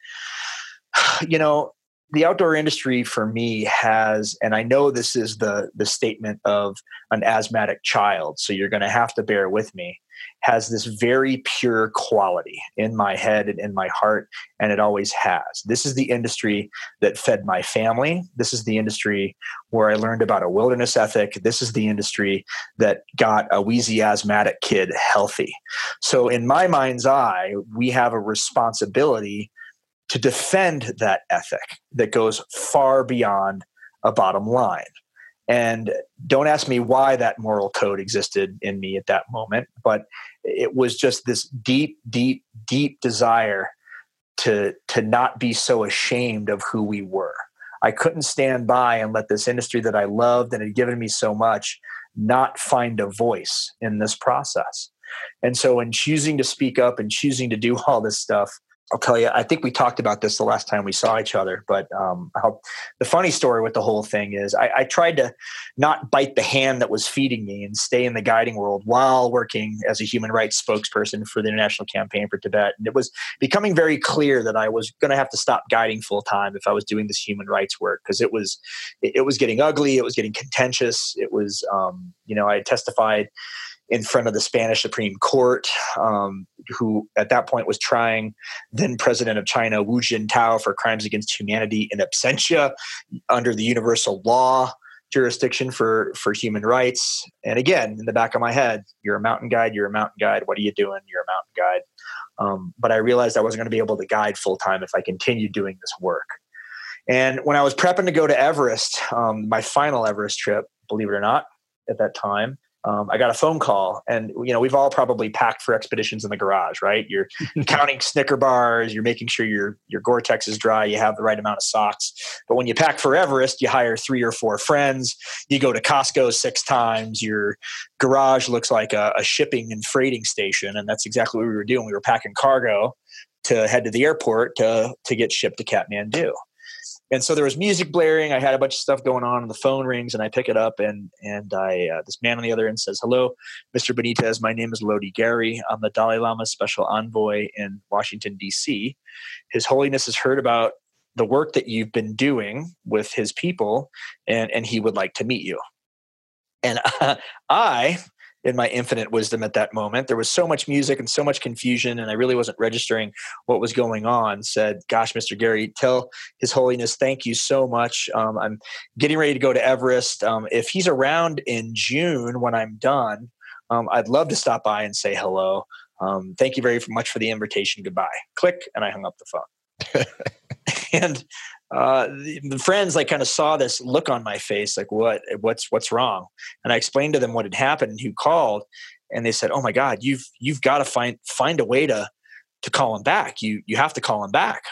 you know, the outdoor industry for me has, and I know this is the, the statement of an asthmatic child, so you're going to have to bear with me, has this very pure quality in my head and in my heart, and it always has. This is the industry that fed my family. This is the industry where I learned about a wilderness ethic. This is the industry that got a wheezy asthmatic kid healthy. So in my mind's eye, we have a responsibility to defend that ethic that goes far beyond a bottom line. And don't ask me why that moral code existed in me at that moment, but it was just this deep, deep, deep desire to, to not be so ashamed of who we were. I couldn't stand by and let this industry that I loved and had given me so much not find a voice in this process. And so in choosing to speak up and choosing to do all this stuff, I'll tell you, I think we talked about this the last time we saw each other, but um, how, the funny story with the whole thing is I, I tried to not bite the hand that was feeding me and stay in the guiding world while working as a human rights spokesperson for the International Campaign for Tibet. And it was becoming very clear that I was going to have to stop guiding full time if I was doing this human rights work, because it was, it, it was getting ugly. It was getting contentious. It was, um, you know, I testified in front of the Spanish Supreme Court, um, who at that point was trying then president of China, Wu Jintao, for crimes against humanity in absentia under the universal law jurisdiction for, for human rights. And again, in the back of my head, you're a mountain guide, you're a mountain guide. What are you doing? You're a mountain guide. Um, but I realized I wasn't going to be able to guide full time if I continued doing this work. And when I was prepping to go to Everest, um, my final Everest trip, believe it or not, at that time, Um, I got a phone call, and, you know, we've all probably packed for expeditions in the garage, right? You're counting Snicker bars, you're making sure your, your Gore-Tex is dry, you have the right amount of socks. But when you pack for Everest, you hire three or four friends, you go to Costco six times, your garage looks like a, a shipping and freighting station. And that's exactly what we were doing. We were packing cargo to head to the airport to, to get shipped to Kathmandu. And so there was music blaring. I had a bunch of stuff going on, and the phone rings, and I pick it up, and and I uh, this man on the other end says, "Hello, Mister Benitez. My name is Lodi Gary. I'm the Dalai Lama's special envoy in Washington, D C His Holiness has heard about the work that you've been doing with his people, and and he would like to meet you." And uh, I, in my infinite wisdom at that moment, there was so much music and so much confusion, and I really wasn't registering what was going on, said, "Gosh, Mister Gary, tell His Holiness, thank you so much. Um, I'm getting ready to go to Everest. Um, if he's around in June when I'm done, um, I'd love to stop by and say hello. Um, thank you very much for the invitation. Goodbye." Click, and I hung up the phone. And uh, the, the friends, like, kind of saw this look on my face, like, what, what's, what's wrong? And I explained to them what had happened and who called, and they said, "Oh my God, you've, you've got to find, find a way to, to call him back. You, you have to call him back."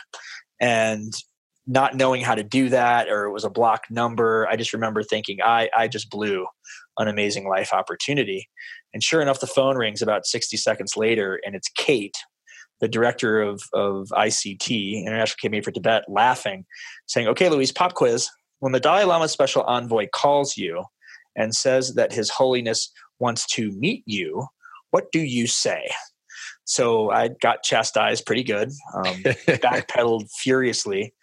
And not knowing how to do that, or it was a blocked number, I just remember thinking, I, I just blew an amazing life opportunity. And sure enough, the phone rings about sixty seconds later, and it's Kate, the director of, of I C T, International Campaign for Tibet, laughing, saying, "Okay, Luis, pop quiz. When the Dalai Lama's special envoy calls you and says that His Holiness wants to meet you, what do you say?" So I got chastised pretty good, um, backpedaled furiously,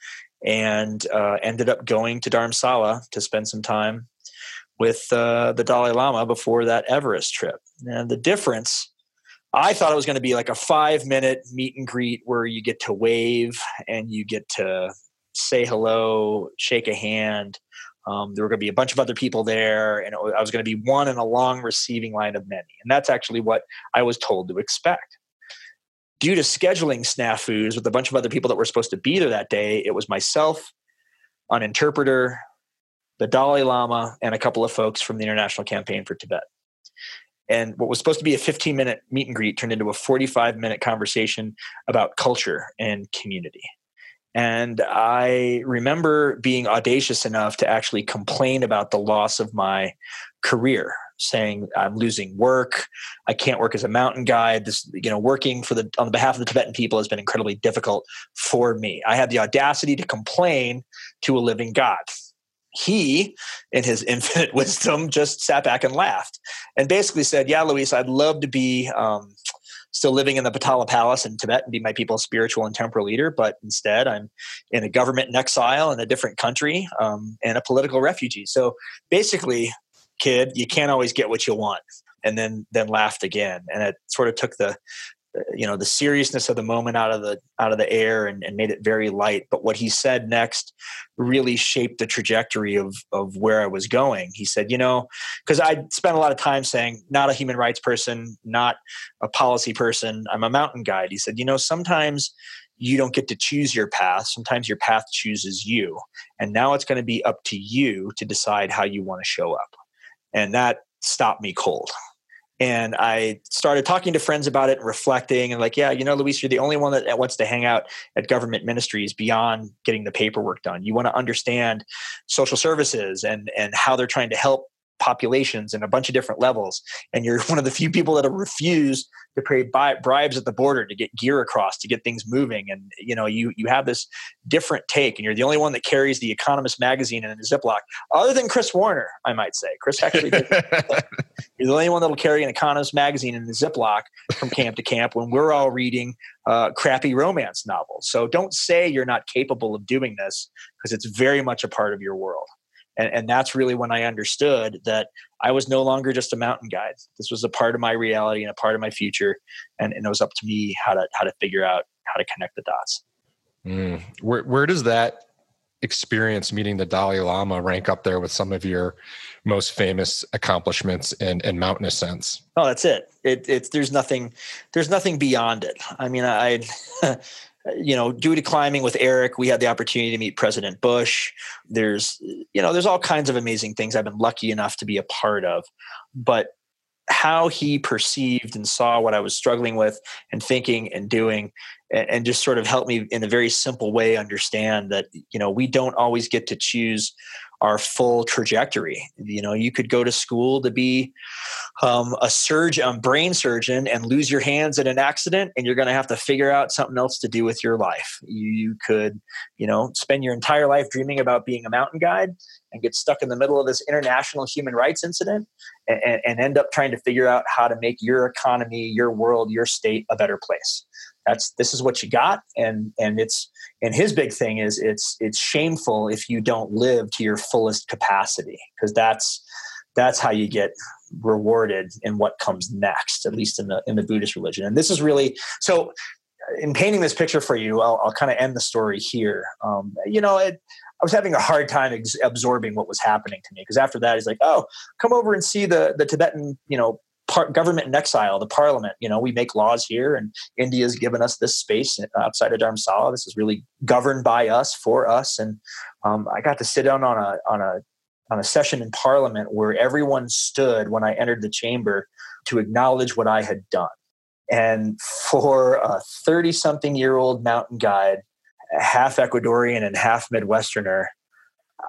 and uh, ended up going to Dharamsala to spend some time with uh, the Dalai Lama before that Everest trip. And the difference, I thought it was going to be like a five minute meet and greet where you get to wave and you get to say hello, shake a hand. Um, there were going to be a bunch of other people there, and it was, I was going to be one in a long receiving line of many. And that's actually what I was told to expect. Due to scheduling snafus with a bunch of other people that were supposed to be there that day, it was myself, an interpreter, the Dalai Lama, and a couple of folks from the International Campaign for Tibet. And what was supposed to be a fifteen-minute meet and greet turned into a forty-five-minute conversation about culture and community. And I remember being audacious enough to actually complain about the loss of my career, saying, I'm losing work. I can't work as a mountain guide. This, you know, working for the on behalf of the Tibetan people has been incredibly difficult for me. I had the audacity to complain to a living God. He, in his infinite wisdom, just sat back and laughed and basically said, yeah, Luis, I'd love to be um, still living in the Potala Palace in Tibet and be my people's spiritual and temporal leader. But instead, I'm in a government in exile in a different country um, and a political refugee. So basically, kid, you can't always get what you want. And then then laughed again. And it sort of took the, you know, the seriousness of the moment out of the out of the air and, and made it very light. But what he said next really shaped the trajectory of of where I was going. He said, you know, because I spent a lot of time saying, not a human rights person, not a policy person, I'm a mountain guide. He said, you know, sometimes you don't get to choose your path. Sometimes your path chooses you. And now it's going to be up to you to decide how you want to show up. And that stopped me cold. And I started talking to friends about it and reflecting and like, yeah, you know, Luis, you're the only one that wants to hang out at government ministries beyond getting the paperwork done. You want to understand social services and, and how they're trying to help populations in a bunch of different levels. And you're one of the few people that have refused to pay bribes at the border to get gear across, to get things moving. And, you know, you, you have this different take and you're the only one that carries The Economist magazine in a Ziploc, other than Chris Warner, I might say. Chris actually did. You're the only one that'll carry an Economist magazine in a Ziploc from camp to camp when we're all reading uh, crappy romance novels. So don't say you're not capable of doing this because it's very much a part of your world. And, and that's really when I understood that I was no longer just a mountain guide. This was a part of my reality and a part of my future. And, and it was up to me how to how to figure out how to connect the dots. Mm. Where where does that experience meeting the Dalai Lama rank up there with some of your most famous accomplishments and, and mountain ascents? Oh, that's it. It it's there's nothing there's nothing beyond it. I mean, I. You know, due to climbing with Eric, we had the opportunity to meet President Bush. There's, you know, there's all kinds of amazing things I've been lucky enough to be a part of. But how he perceived and saw what I was struggling with and thinking and doing, and, and just sort of helped me in a very simple way understand that, you know, we don't always get to choose our full trajectory. You know, you could go to school to be um, a surgeon, um, brain surgeon, and lose your hands in an accident, and you're going to have to figure out something else to do with your life. You could, you know, spend your entire life dreaming about being a mountain guide and get stuck in the middle of this international human rights incident and, and end up trying to figure out how to make your economy, your world, your state a better place. That's, this is what you got. And, and it's, and his big thing is it's, it's shameful if you don't live to your fullest capacity, because that's, that's how you get rewarded in what comes next, at least in the, in the Buddhist religion. And this is really, so in painting this picture for you, I'll, I'll kind of end the story here. Um, you know, it, I was having a hard time ex- absorbing what was happening to me. Because after that, he's like, oh, come over and see the, the Tibetan, you know, Part, government in exile, the parliament. You know, we make laws here, and India's given us this space outside of Dharamsala. This is really governed by us, for us. And um, I got to sit down on a on a on a session in Parliament where everyone stood when I entered the chamber to acknowledge what I had done. And for a thirty-something-year-old mountain guide, half Ecuadorian and half Midwesterner,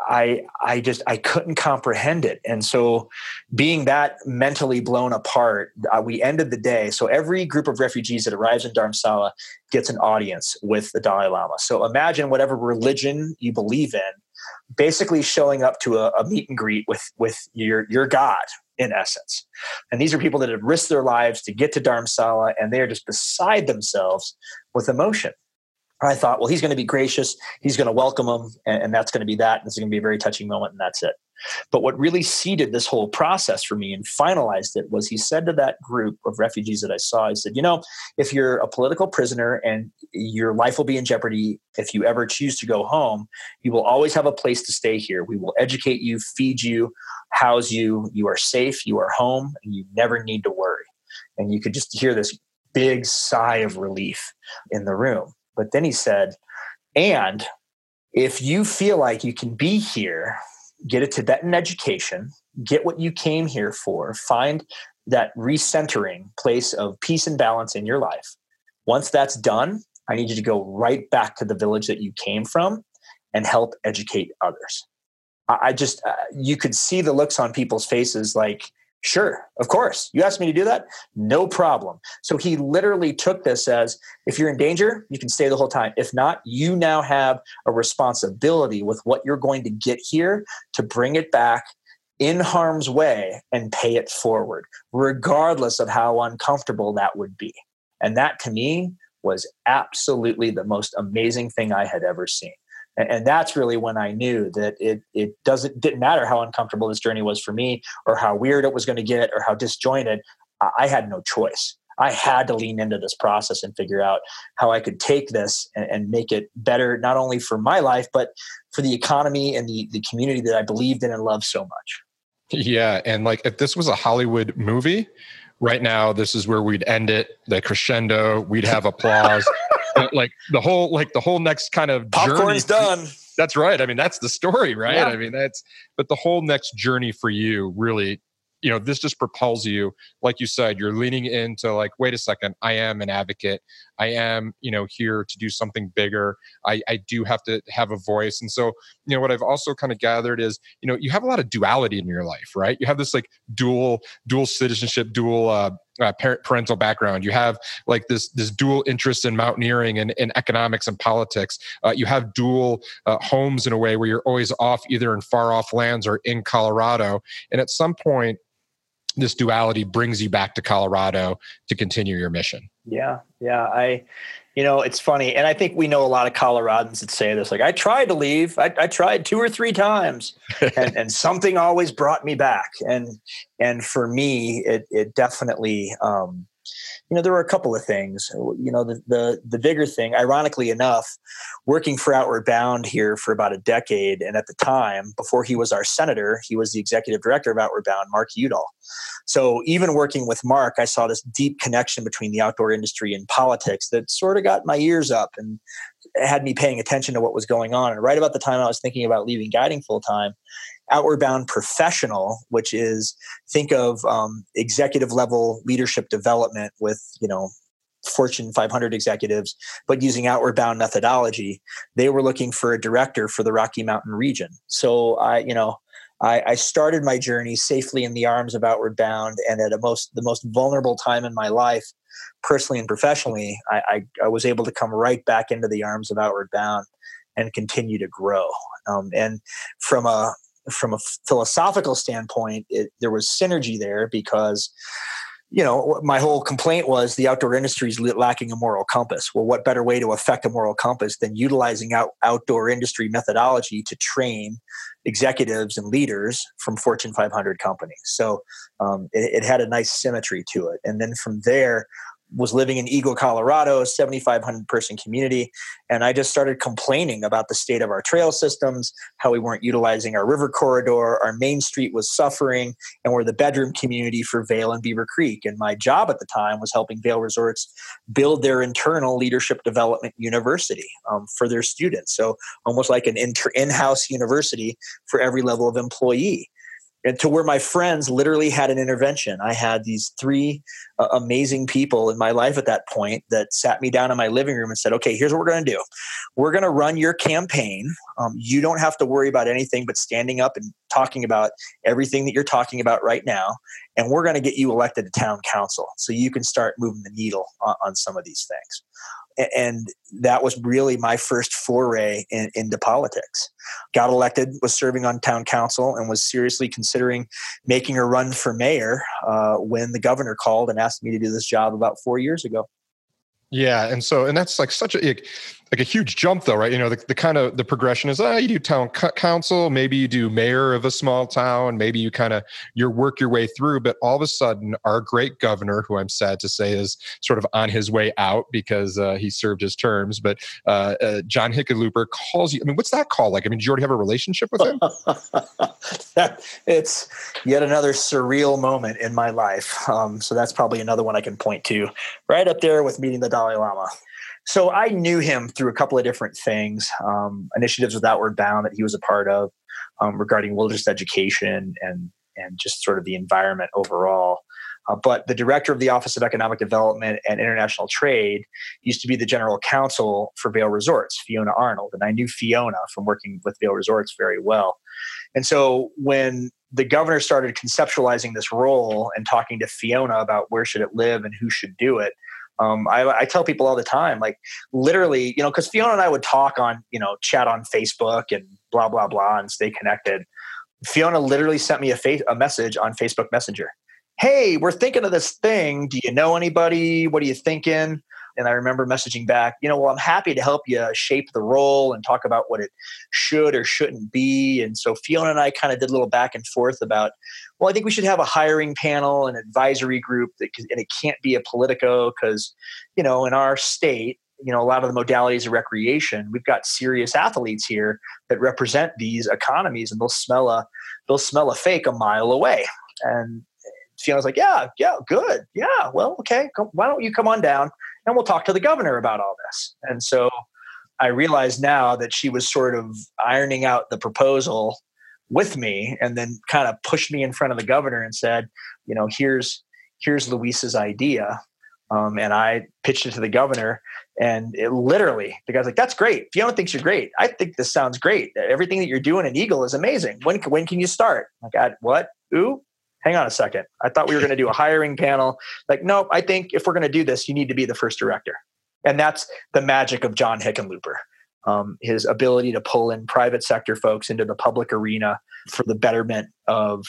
I I just, I couldn't comprehend it. And so being that mentally blown apart, uh, we ended the day. So every group of refugees that arrives in Dharamsala gets an audience with the Dalai Lama. So imagine whatever religion you believe in, basically showing up to a, a meet and greet with, with your, your God, in essence. And these are people that have risked their lives to get to Dharamsala, and they are just beside themselves with emotion. I thought, well, he's going to be gracious. He's going to welcome them, and, and that's going to be that. And it's going to be a very touching moment, and that's it. But what really seeded this whole process for me and finalized it was he said to that group of refugees that I saw, he said, you know, if you're a political prisoner and your life will be in jeopardy, if you ever choose to go home, you will always have a place to stay here. We will educate you, feed you, house you. You are safe. You are home, and you never need to worry. And you could just hear this big sigh of relief in the room. But then he said, and if you feel like you can be here, get a Tibetan education, get what you came here for, find that recentering place of peace and balance in your life. Once that's done, I need you to go right back to the village that you came from and help educate others. I just, uh, you could see the looks on people's faces like, sure, of course. You asked me to do that? No problem. So he literally took this as, if you're in danger, you can stay the whole time. If not, you now have a responsibility with what you're going to get here to bring it back in harm's way and pay it forward, regardless of how uncomfortable that would be. And that to me was absolutely the most amazing thing I had ever seen. And that's really when I knew that it it doesn't didn't matter how uncomfortable this journey was for me or how weird it was going to get or how disjointed. I had no choice. I had to lean into this process and figure out how I could take this and, and make it better, not only for my life, but for the economy and the, the community that I believed in and loved so much. Yeah. And like if this was a Hollywood movie right now, this is where we'd end it, the crescendo, we'd have applause. Like the whole, like the whole next kind of popcorn's done. That's right. I mean, that's the story, right? Yeah. I mean, that's, but the whole next journey for you really, you know, this just propels you. Like you said, you're leaning into like, wait a second, I am an advocate. I am, you know, here to do something bigger. I, I do have to have a voice. And so, you know, what I've also kind of gathered is, you know, you have a lot of duality in your life, right? You have this like dual, dual citizenship, dual, uh, Uh, parent, parental background. You have like this this dual interest in mountaineering and, and economics and politics. Uh, you have dual uh, homes in a way where you're always off either in far off lands or in Colorado. And at some point, this duality brings you back to Colorado to continue your mission. Yeah, yeah. I, you know, it's funny. And I think we know a lot of Coloradans that say this, like, I tried to leave. I, I tried two or three times and, and something always brought me back. And, and for me, it, it definitely, um, you know, there were a couple of things, you know, the, the, the bigger thing, ironically enough, working for Outward Bound here for about a decade. And at the time, before he was our senator, he was the executive director of Outward Bound, Mark Udall. So even working with Mark, I saw this deep connection between the outdoor industry and politics that sort of got my ears up and had me paying attention to what was going on. And right about the time I was thinking about leaving guiding full time, Outward Bound Professional, which is, think of um, executive level leadership development with, you know, Fortune five hundred executives, but using Outward Bound methodology, they were looking for a director for the Rocky Mountain region. So I, you know, I, I started my journey safely in the arms of Outward Bound, and at a most the most vulnerable time in my life, personally and professionally, I, I, I was able to come right back into the arms of Outward Bound and continue to grow. Um, and from a From a philosophical standpoint, it, there was synergy there because, you know, my whole complaint was the outdoor industry is lacking a moral compass. Well, what better way to affect a moral compass than utilizing out, outdoor industry methodology to train executives and leaders from Fortune five hundred companies? So um, it, it had a nice symmetry to it. And then from there, was living in Eagle, Colorado, a seventy-five hundred person community. And I just started complaining about the state of our trail systems, how we weren't utilizing our river corridor, our main street was suffering, and we're the bedroom community for Vail and Beaver Creek. And my job at the time was helping Vail Resorts build their internal leadership development university um, for their students. So almost like an inter- in-house university for every level of employee. And to where my friends literally had an intervention. I had these three uh, amazing people in my life at that point that sat me down in my living room and said, okay, here's what we're going to do. We're going to run your campaign. Um, you don't have to worry about anything but standing up and talking about everything that you're talking about right now. And we're going to get you elected to town council so you can start moving the needle on, on some of these things. And that was really my first foray in, into politics. Got elected, was serving on town council, and was seriously considering making a run for mayor uh, when the governor called and asked me to do this job about four years ago. Yeah. And so, and that's like such a, like a huge jump though, right? You know, the, the kind of, the progression is, ah, you do town c- council, maybe you do mayor of a small town, maybe you kind of, you work your way through, but all of a sudden our great governor, who I'm sad to say is sort of on his way out because uh, he served his terms, but uh, uh, John Hickenlooper calls you. I mean, what's that call like? I mean, do you already have a relationship with him? It's yet another surreal moment in my life. Um, so that's probably another one I can point to right up there with meeting the Dalai Lama. So I knew him through a couple of different things, um, initiatives with Outward Bound that he was a part of, um, regarding wilderness education and and just sort of the environment overall. Uh, but the director of the Office of Economic Development and International Trade used to be the general counsel for Vail Resorts, Fiona Arnold. And I knew Fiona from working with Vail Resorts very well. And so when the governor started conceptualizing this role and talking to Fiona about where should it live and who should do it, Um, I, I tell people all the time, like literally, you know, because Fiona and I would talk on, you know, chat on Facebook and blah, blah, blah, and stay connected. Fiona literally sent me a, fa- a message on Facebook Messenger. Hey, we're thinking of this thing. Do you know anybody? What are you thinking? And I remember messaging back, you know, well, I'm happy to help you shape the role and talk about what it should or shouldn't be. And so Fiona and I kind of did a little back and forth about, well, I think we should have a hiring panel, an advisory group, that, and it can't be a Politico because, you know, in our state, you know, a lot of the modalities of recreation, we've got serious athletes here that represent these economies, and they'll smell a, they'll smell a fake a mile away. And Fiona's like, yeah, yeah, good. Yeah, well, okay. Come, why don't you come on down? And we'll talk to the governor about all this. And so I realized now that she was sort of ironing out the proposal with me, and then kind of pushed me in front of the governor and said, you know, here's, here's Luis's idea. Um, and I pitched it to the governor, and it literally, the guy's like, that's great. Fiona thinks you're great. I think this sounds great. Everything that you're doing in Eagle is amazing. When, when can you start? Like, I, what? Ooh. Hang on a second. I thought we were going to do a hiring panel. Like, no, I think if we're going to do this, you need to be the first director. And that's the magic of John Hickenlooper, um, his ability to pull in private sector folks into the public arena for the betterment of,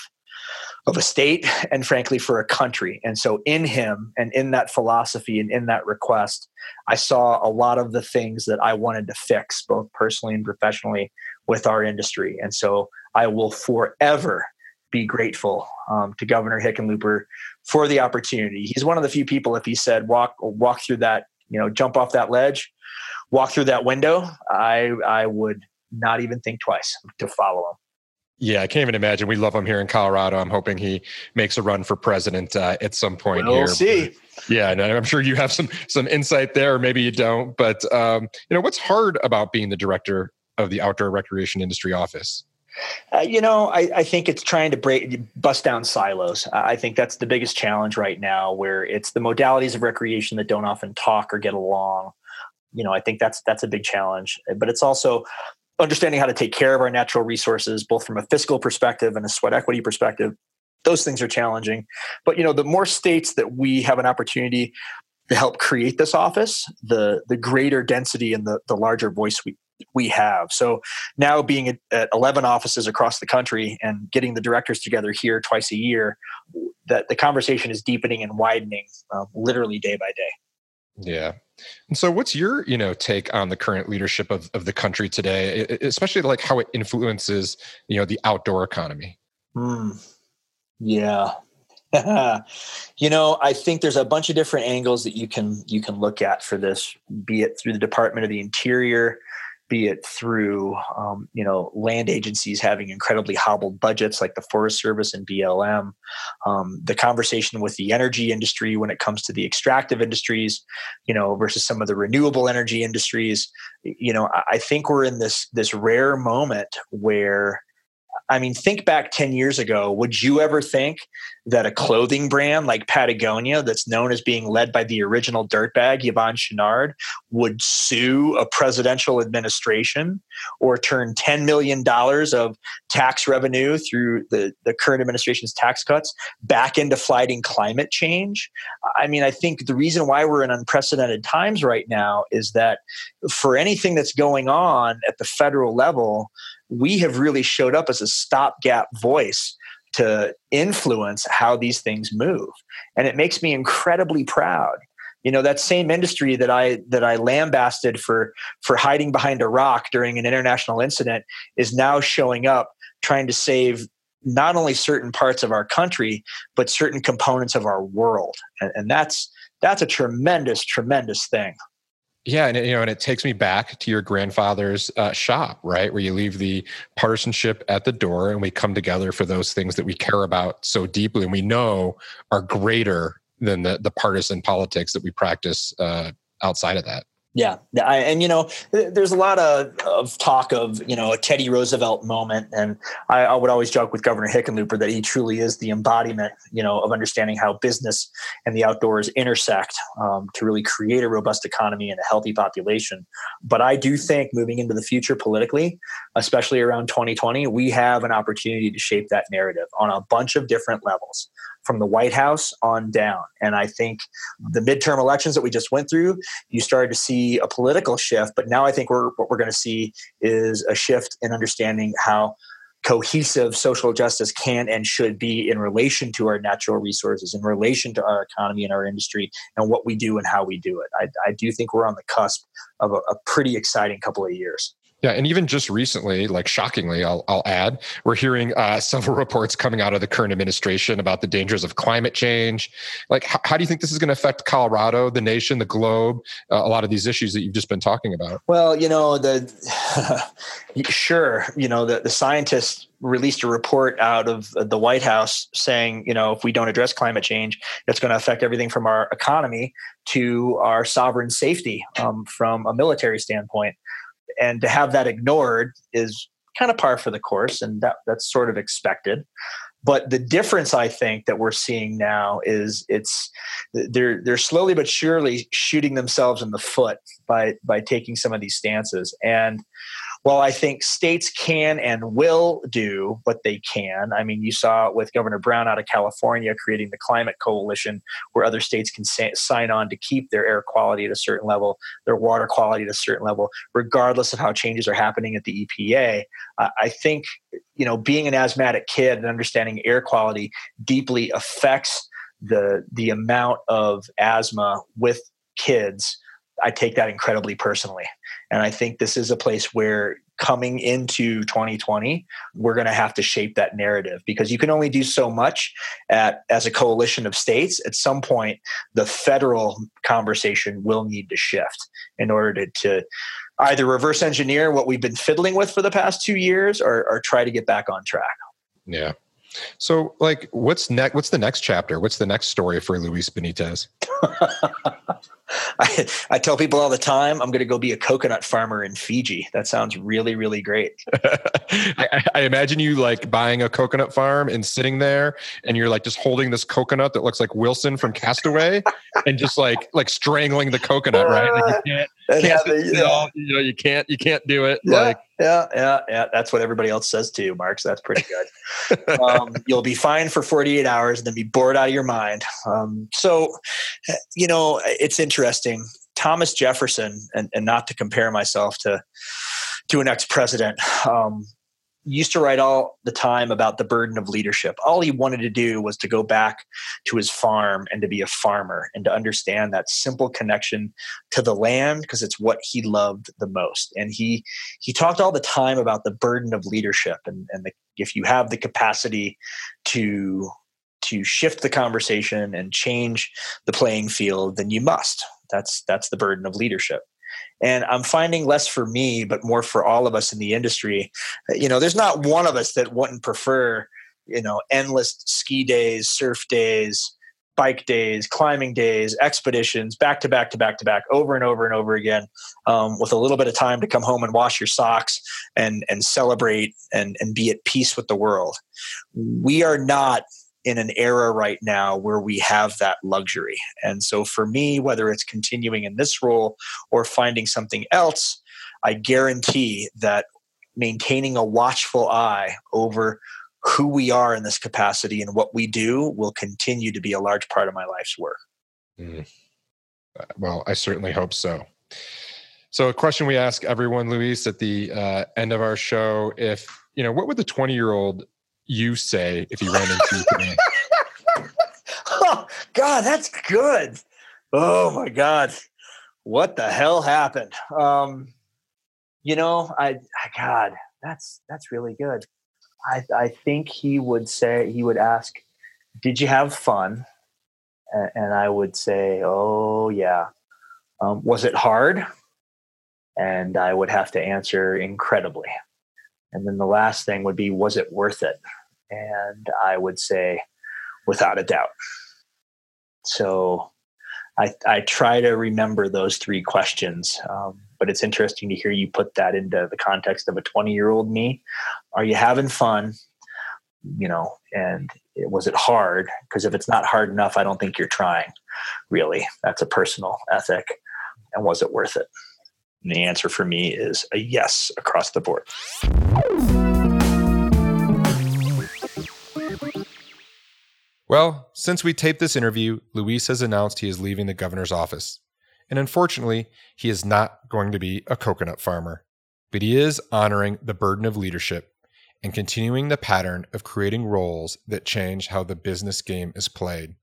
of a state and frankly for a country. And so in him and in that philosophy and in that request, I saw a lot of the things that I wanted to fix, both personally and professionally, with our industry. And so I will forever be grateful um, to Governor Hickenlooper for the opportunity. He's one of the few people, if he said, walk, walk through that, you know, jump off that ledge, walk through that window, I, I would not even think twice to follow him. Yeah, I can't even imagine. We love him here in Colorado. I'm hoping he makes a run for president uh, at some point. We'll here. We'll see. Yeah, and I'm sure you have some some insight there, or maybe you don't. But um, you know, what's hard about being the director of the Outdoor Recreation Industry Office? Uh, you know, I, I think it's trying to break, bust down silos. I think that's the biggest challenge right now, where it's the modalities of recreation that don't often talk or get along. You know, I think that's that's a big challenge. But it's also understanding how to take care of our natural resources, both from a fiscal perspective and a sweat equity perspective. Those things are challenging. But, you know, the more states that we have an opportunity to help create this office, the the greater density and the the larger voice we we have. So now being at, at eleven offices across the country and getting the directors together here twice a year, that the conversation is deepening and widening um, literally day by day. Yeah. And so what's your, you know, take on the current leadership of, of the country today, especially like how it influences, you know, the outdoor economy? Mm. Yeah. You know, I think there's a bunch of different angles that you can, you can look at for this, be it through the Department of the Interior, be it through, um, you know, land agencies having incredibly hobbled budgets like the Forest Service and B L M, um, the conversation with the energy industry when it comes to the extractive industries, you know, versus some of the renewable energy industries. You know, I think we're in this, this rare moment where, I mean, think back ten years ago, would you ever think that a clothing brand like Patagonia, that's known as being led by the original dirtbag, Yvon Chouinard, would sue a presidential administration or turn ten million dollars of tax revenue through the, the current administration's tax cuts back into fighting climate change? I mean, I think the reason why we're in unprecedented times right now is that for anything that's going on at the federal level, we have really showed up as a stopgap voice to influence how these things move. And it makes me incredibly proud. You know, that same industry that I that I lambasted for for hiding behind a rock during an international incident is now showing up trying to save not only certain parts of our country, but certain components of our world. And, and that's that's a tremendous, tremendous thing. Yeah, and you know, and it takes me back to your grandfather's uh, shop, right, where you leave the partisanship at the door, and we come together for those things that we care about so deeply, and we know are greater than the the partisan politics that we practice uh, outside of that. Yeah, I, and you know, there's a lot of, of talk of you know a Teddy Roosevelt moment, and I, I would always joke with Governor Hickenlooper that he truly is the embodiment, you know, of understanding how business and the outdoors intersect um, to really create a robust economy and a healthy population. But I do think moving into the future politically, especially around twenty twenty, we have an opportunity to shape that narrative on a bunch of different levels, from the White House on down. And I think the midterm elections that we just went through, you started to see a political shift, but now I think we're, what we're going to see is a shift in understanding how cohesive social justice can and should be in relation to our natural resources, in relation to our economy and our industry, and what we do and how we do it. I, I do think we're on the cusp of a, a pretty exciting couple of years. Yeah, and even just recently, like shockingly, I'll, I'll add, we're hearing uh, several reports coming out of the current administration about the dangers of climate change. Like, how, how do you think this is going to affect Colorado, the nation, the globe, uh, a lot of these issues that you've just been talking about? Well, you know, the sure, you know, the, the scientists released a report out of the White House saying, you know, if we don't address climate change, it's going to affect everything from our economy to our sovereign safety um, from a military standpoint. And to have that ignored is kind of par for the course, and that, that's sort of expected. But the difference I think that we're seeing now is it's they're they're slowly but surely shooting themselves in the foot by by taking some of these stances. And while I think states can and will do what they can, I mean, you saw it with Governor Brown out of California creating the Climate Coalition, where other states can sa- sign on to keep their air quality at a certain level, their water quality at a certain level, regardless of how changes are happening at the E P A. Uh, I think, you know, being an asthmatic kid and understanding air quality deeply affects the the amount of asthma with kids. I take that incredibly personally. And I think this is a place where coming into twenty twenty, we're going to have to shape that narrative, because you can only do so much at, as a coalition of states. At some point, the federal conversation will need to shift in order to, to either reverse engineer what we've been fiddling with for the past two years or, or try to get back on track. Yeah. So like, what's next? What's the next chapter? What's the next story for Luis Benitez? I, I tell people all the time, I'm going to go be a coconut farmer in Fiji. That sounds really, really great. I, I imagine you like buying a coconut farm and sitting there and you're like just holding this coconut that looks like Wilson from Castaway and just like, like strangling the coconut, right? Like you can't, can't yeah, the, yeah. all, you know, you can't, you can't do it. Yeah. Like, Yeah, yeah, yeah. That's what everybody else says too, Mark. So that's pretty good. Um, you'll be fine for forty-eight hours and then be bored out of your mind. Um, so, you know, it's interesting. Thomas Jefferson, and, and not to compare myself to to an ex-president, um, used to write all the time about the burden of leadership. All he wanted to do was to go back to his farm and to be a farmer and to understand that simple connection to the land, because it's what he loved the most. And he he talked all the time about the burden of leadership and, and the, if you have the capacity to to shift the conversation and change the playing field, then you must. That's that's the burden of leadership. And I'm finding less for me, but more for all of us in the industry. You know, there's not one of us that wouldn't prefer, you know, endless ski days, surf days, bike days, climbing days, expeditions, back to back to back to back, over and over and over again, um, with a little bit of time to come home and wash your socks and and celebrate and and be at peace with the world. We are not in an era right now where we have that luxury. And so for me, whether it's continuing in this role or finding something else, I guarantee that maintaining a watchful eye over who we are in this capacity and what we do will continue to be a large part of my life's work. Mm. Well, I certainly hope so. So a question we ask everyone, Luis, at the uh, end of our show, if, you know, what would the twenty-year-old you say if you ran into me? Oh God, that's good. oh my God, what the hell happened? Um, you know, I, I God, that's, that's really good. I, I think he would say, he would ask, did you have fun? And, and I would say, oh yeah. Um, was it hard? And I would have to answer incredibly. And then the last thing would be, was it worth it? And I would say, without a doubt. So I, I try to remember those three questions. Um, but it's interesting to hear you put that into the context of a twenty-year-old me. Are you having fun? You know, and it, was it hard? Because if it's not hard enough, I don't think you're trying, really. That's a personal ethic. And was it worth it? And the answer for me is a yes across the board. Well, since we taped this interview, Luis has announced he is leaving the governor's office. And unfortunately, he is not going to be a coconut farmer. But he is honoring the burden of leadership and continuing the pattern of creating roles that change how the business game is played.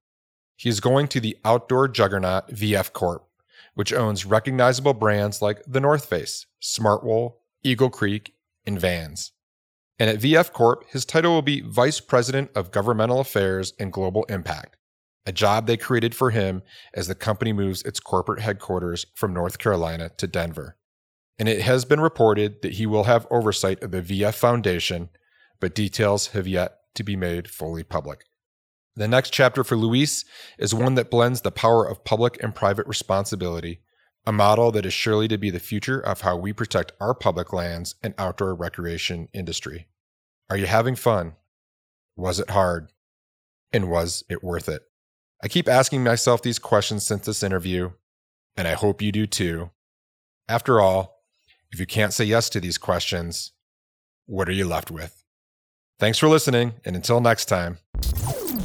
He is going to the outdoor juggernaut V F Corp, which owns recognizable brands like The North Face, Smartwool, Eagle Creek, and Vans. And at V F Corp, his title will be Vice President of Governmental Affairs and Global Impact, a job they created for him as the company moves its corporate headquarters from North Carolina to Denver. And it has been reported that he will have oversight of the V F Foundation, but details have yet to be made fully public. The next chapter for Luis is one that blends the power of public and private responsibility, a model that is surely to be the future of how we protect our public lands and outdoor recreation industry. Are you having fun? Was it hard? And was it worth it? I keep asking myself these questions since this interview, and I hope you do too. After all, if you can't say yes to these questions, what are you left with? Thanks for listening, and until next time.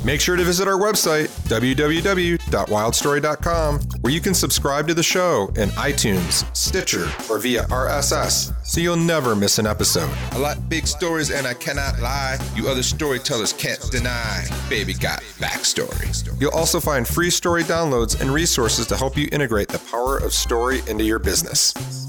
Make sure to visit our website, w w w dot wild story dot com, where you can subscribe to the show in iTunes, Stitcher, or via R S S, so you'll never miss an episode. I like big stories and I cannot lie. You other storytellers can't deny. Baby Got Backstory. You'll also find free story downloads and resources to help you integrate the power of story into your business.